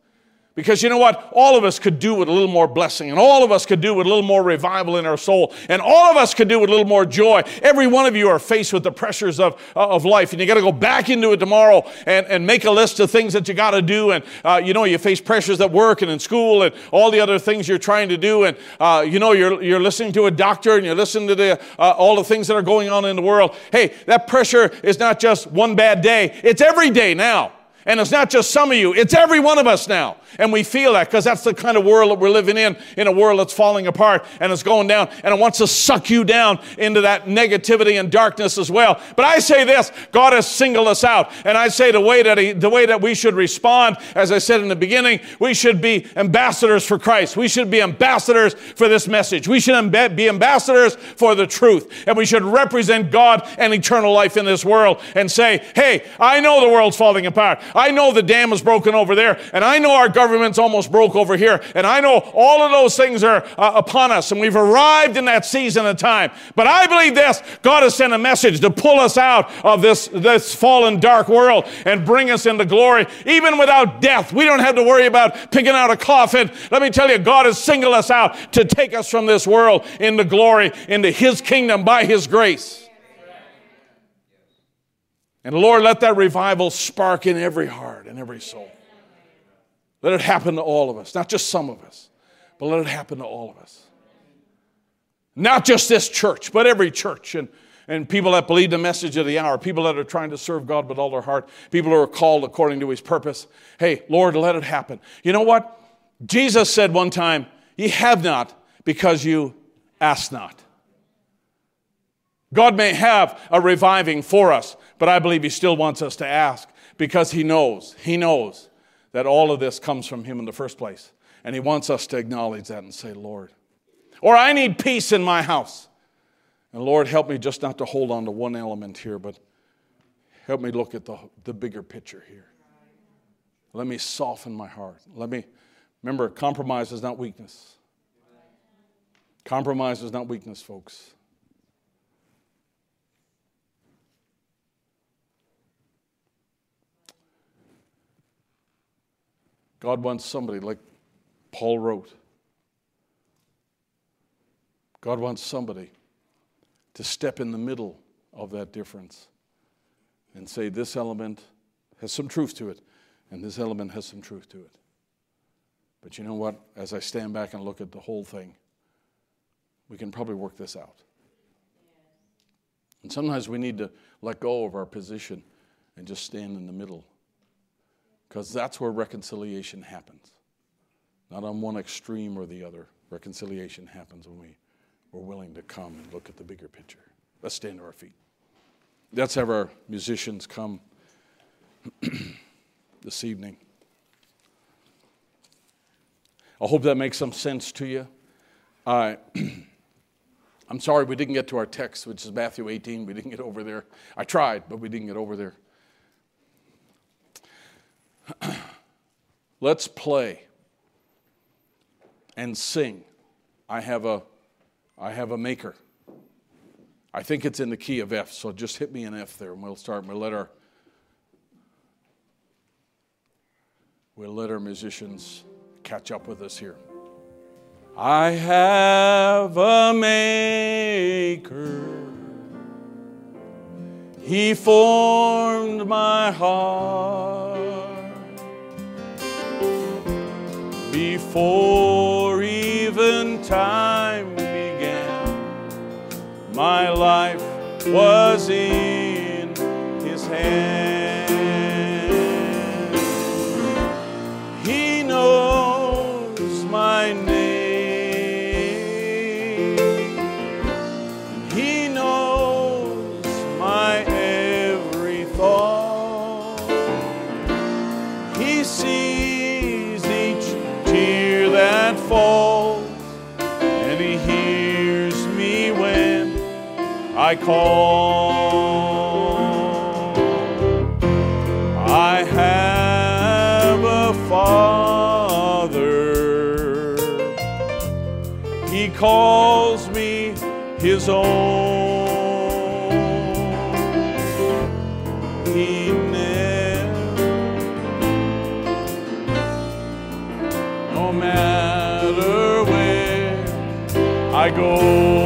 Because you know what? All of us could do with a little more blessing, and all of us could do with a little more revival in our soul, and all of us could do with a little more joy. Every one of you are faced with the pressures of, uh, of life, and you got to go back into it tomorrow and, and make a list of things that you got to do. And, uh, you know, you face pressures at work and in school and all the other things you're trying to do. And, uh, you know, you're, you're listening to a doctor and you're listening to the, uh, all the things that are going on in the world. Hey, that pressure is not just one bad day. It's every day now. And it's not just some of you, it's every one of us now. And we feel that because that's the kind of world that we're living in, in a world that's falling apart and it's going down and it wants to suck you down into that negativity and darkness as well. But I say this, God has singled us out. And I say the way that he, the way that we should respond, as I said in the beginning, we should be ambassadors for Christ. We should be ambassadors for this message. We should be ambassadors for the truth. And we should represent God and eternal life in this world and say, hey, I know the world's falling apart. I know the dam is broken over there, and I know our government's almost broke over here, and I know all of those things are uh, upon us, and we've arrived in that season of time. But I believe this, God has sent a message to pull us out of this, this fallen dark world and bring us into glory, even without death. We don't have to worry about picking out a coffin. Let me tell you, God has singled us out to take us from this world into glory, into his kingdom by his grace. And Lord, let that revival spark in every heart and every soul. Let it happen to all of us, not just some of us, but let it happen to all of us. Not just this church, but every church and, and people that believe the message of the hour, people that are trying to serve God with all their heart, people who are called according to his purpose. Hey, Lord, let it happen. You know what? Jesus said one time, ye have not because you ask not. God may have a reviving for us, but I believe he still wants us to ask because he knows, he knows that all of this comes from him in the first place. And he wants us to acknowledge that and say, Lord. Or I need peace in my house. And Lord, help me just not to hold on to one element here, but help me look at the, the bigger picture here. Let me soften my heart. Let me, remember, compromise is not weakness. Compromise is not weakness, folks. God wants somebody like Paul wrote. God wants somebody to step in the middle of that difference and say, this element has some truth to it, and this element has some truth to it. But you know what? As I stand back and look at the whole thing, we can probably work this out. And sometimes we need to let go of our position and just stand in the middle. Because that's where reconciliation happens. Not on one extreme or the other. Reconciliation happens when we, we're willing to come and look at the bigger picture. Let's stand to our feet. Let's have our musicians come this evening. I hope that makes some sense to you. Uh, I'm sorry we didn't get to our text, which is Matthew eighteen. We didn't get over there. I tried, but we didn't get over there. Let's play and sing. I have a, I have a maker. I think it's in the key of F, so just hit me an F there, and we'll start. We'll let our, we'll let our musicians catch up with us here. I have a maker. He formed my heart before even time began. My life was in his hand. He knows my name. And he hears me when I call. I have a Father. He calls me his own. He never, no matter I go.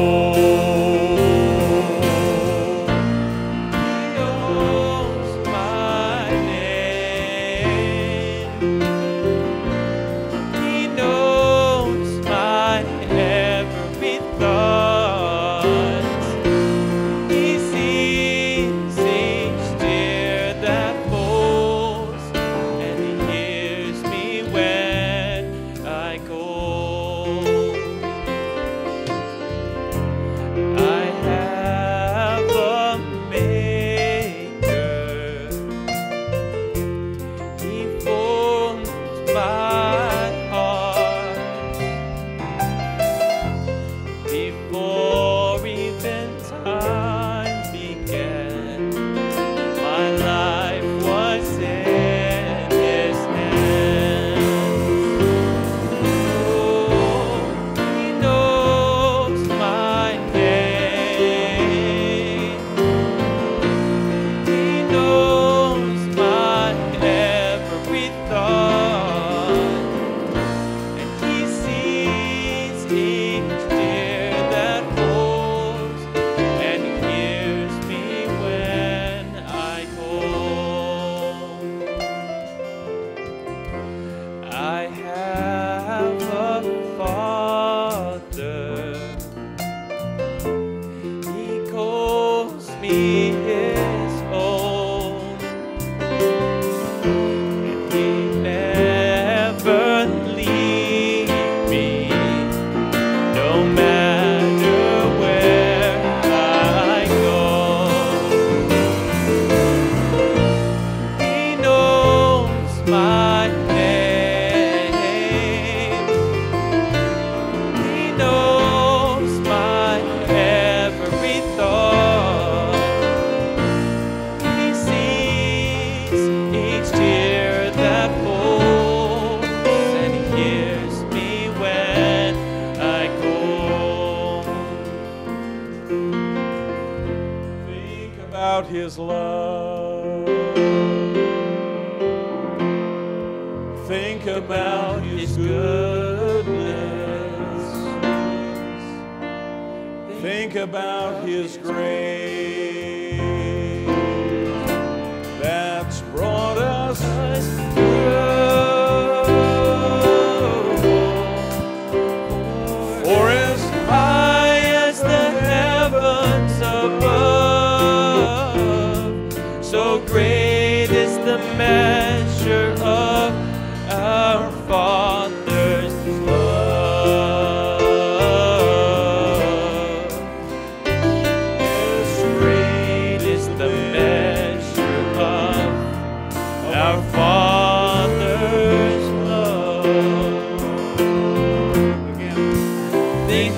Love is great.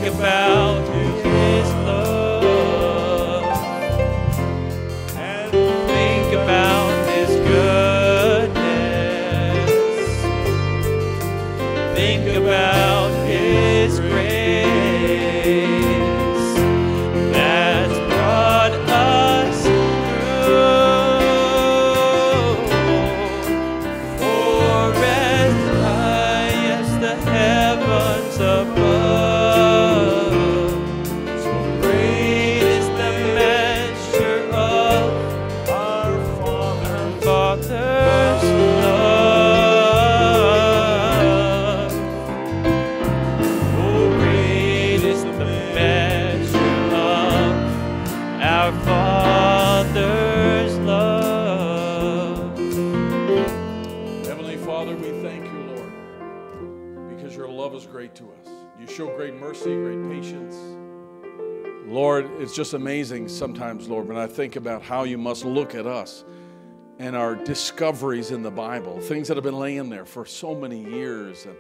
think about His love and think about His goodness. Think about His grace that's brought us through. For as high as the heavens above, great patience. Lord, it's just amazing sometimes, Lord, when I think about how you must look at us and our discoveries in the Bible, things that have been laying there for so many years. And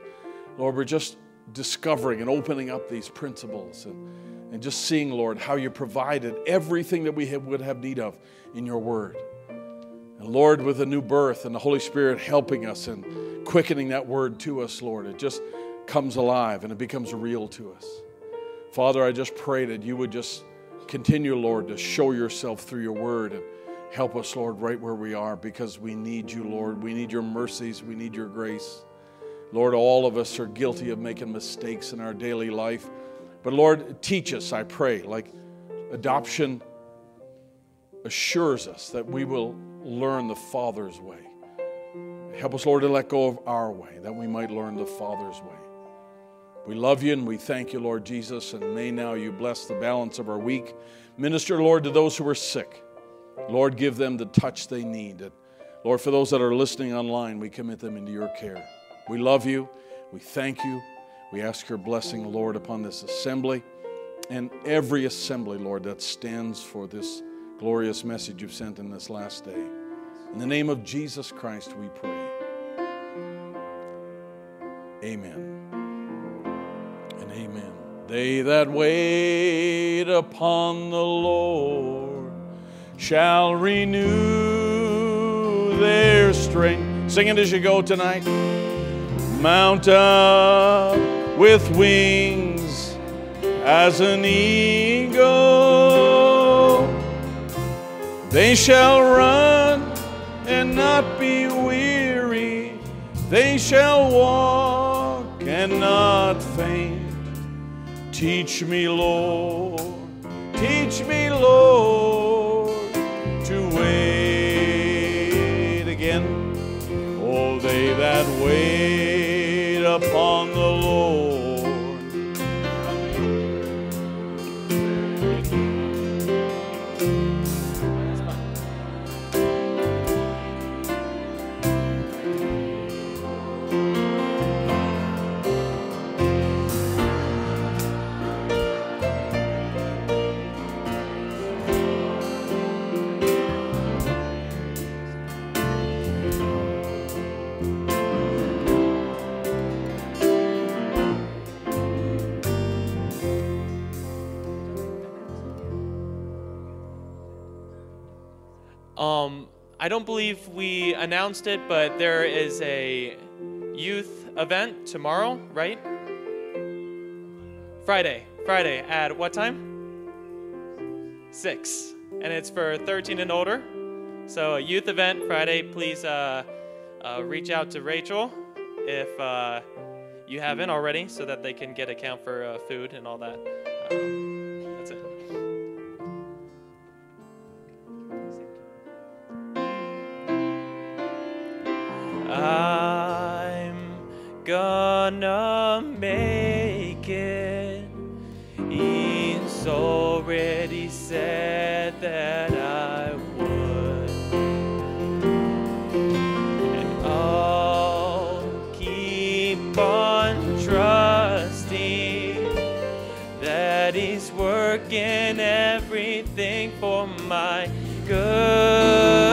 Lord, we're just discovering and opening up these principles and, and just seeing, Lord, how you provided everything that we have, would have need of in your word. And Lord, with the new birth and the Holy Spirit helping us and quickening that word to us, Lord, it just comes alive and it becomes real to us. Father, I just pray that you would just continue, Lord, to show yourself through your word and help us, Lord, right where we are, because we need you, Lord. We need your mercies. We need your grace. Lord, all of us are guilty of making mistakes in our daily life. But Lord, teach us, I pray, like adoption assures us that we will learn the Father's way. Help us, Lord, to let go of our way, that we might learn the Father's way. We love you and we thank you, Lord Jesus, and may now you bless the balance of our week. Minister, Lord, to those who are sick. Lord, give them the touch they need. And Lord, for those that are listening online, we commit them into your care. We love you. We thank you. We ask your blessing, Lord, upon this assembly and every assembly, Lord, that stands for this glorious message you've sent in this last day. In the name of Jesus Christ, we pray. Amen and amen. They that wait upon the Lord shall renew their strength. Sing it as you go tonight. Mount up with wings as an eagle. They shall run and not be weary. They shall walk and not faint. Teach me, Lord, teach me, Lord, to wait again. Oh, they that wait upon the Lord. Um, I don't believe we announced it, but there is a youth event tomorrow, right? Friday. Friday at what time? six. And it's for thirteen and older. So a youth event Friday. Please uh, uh, reach out to Rachel if uh, you haven't already so that they can get an account for uh, food and all that. Um, that's it. I'm gonna make it. He's already said that I would, and I'll keep on trusting that He's working everything for my good.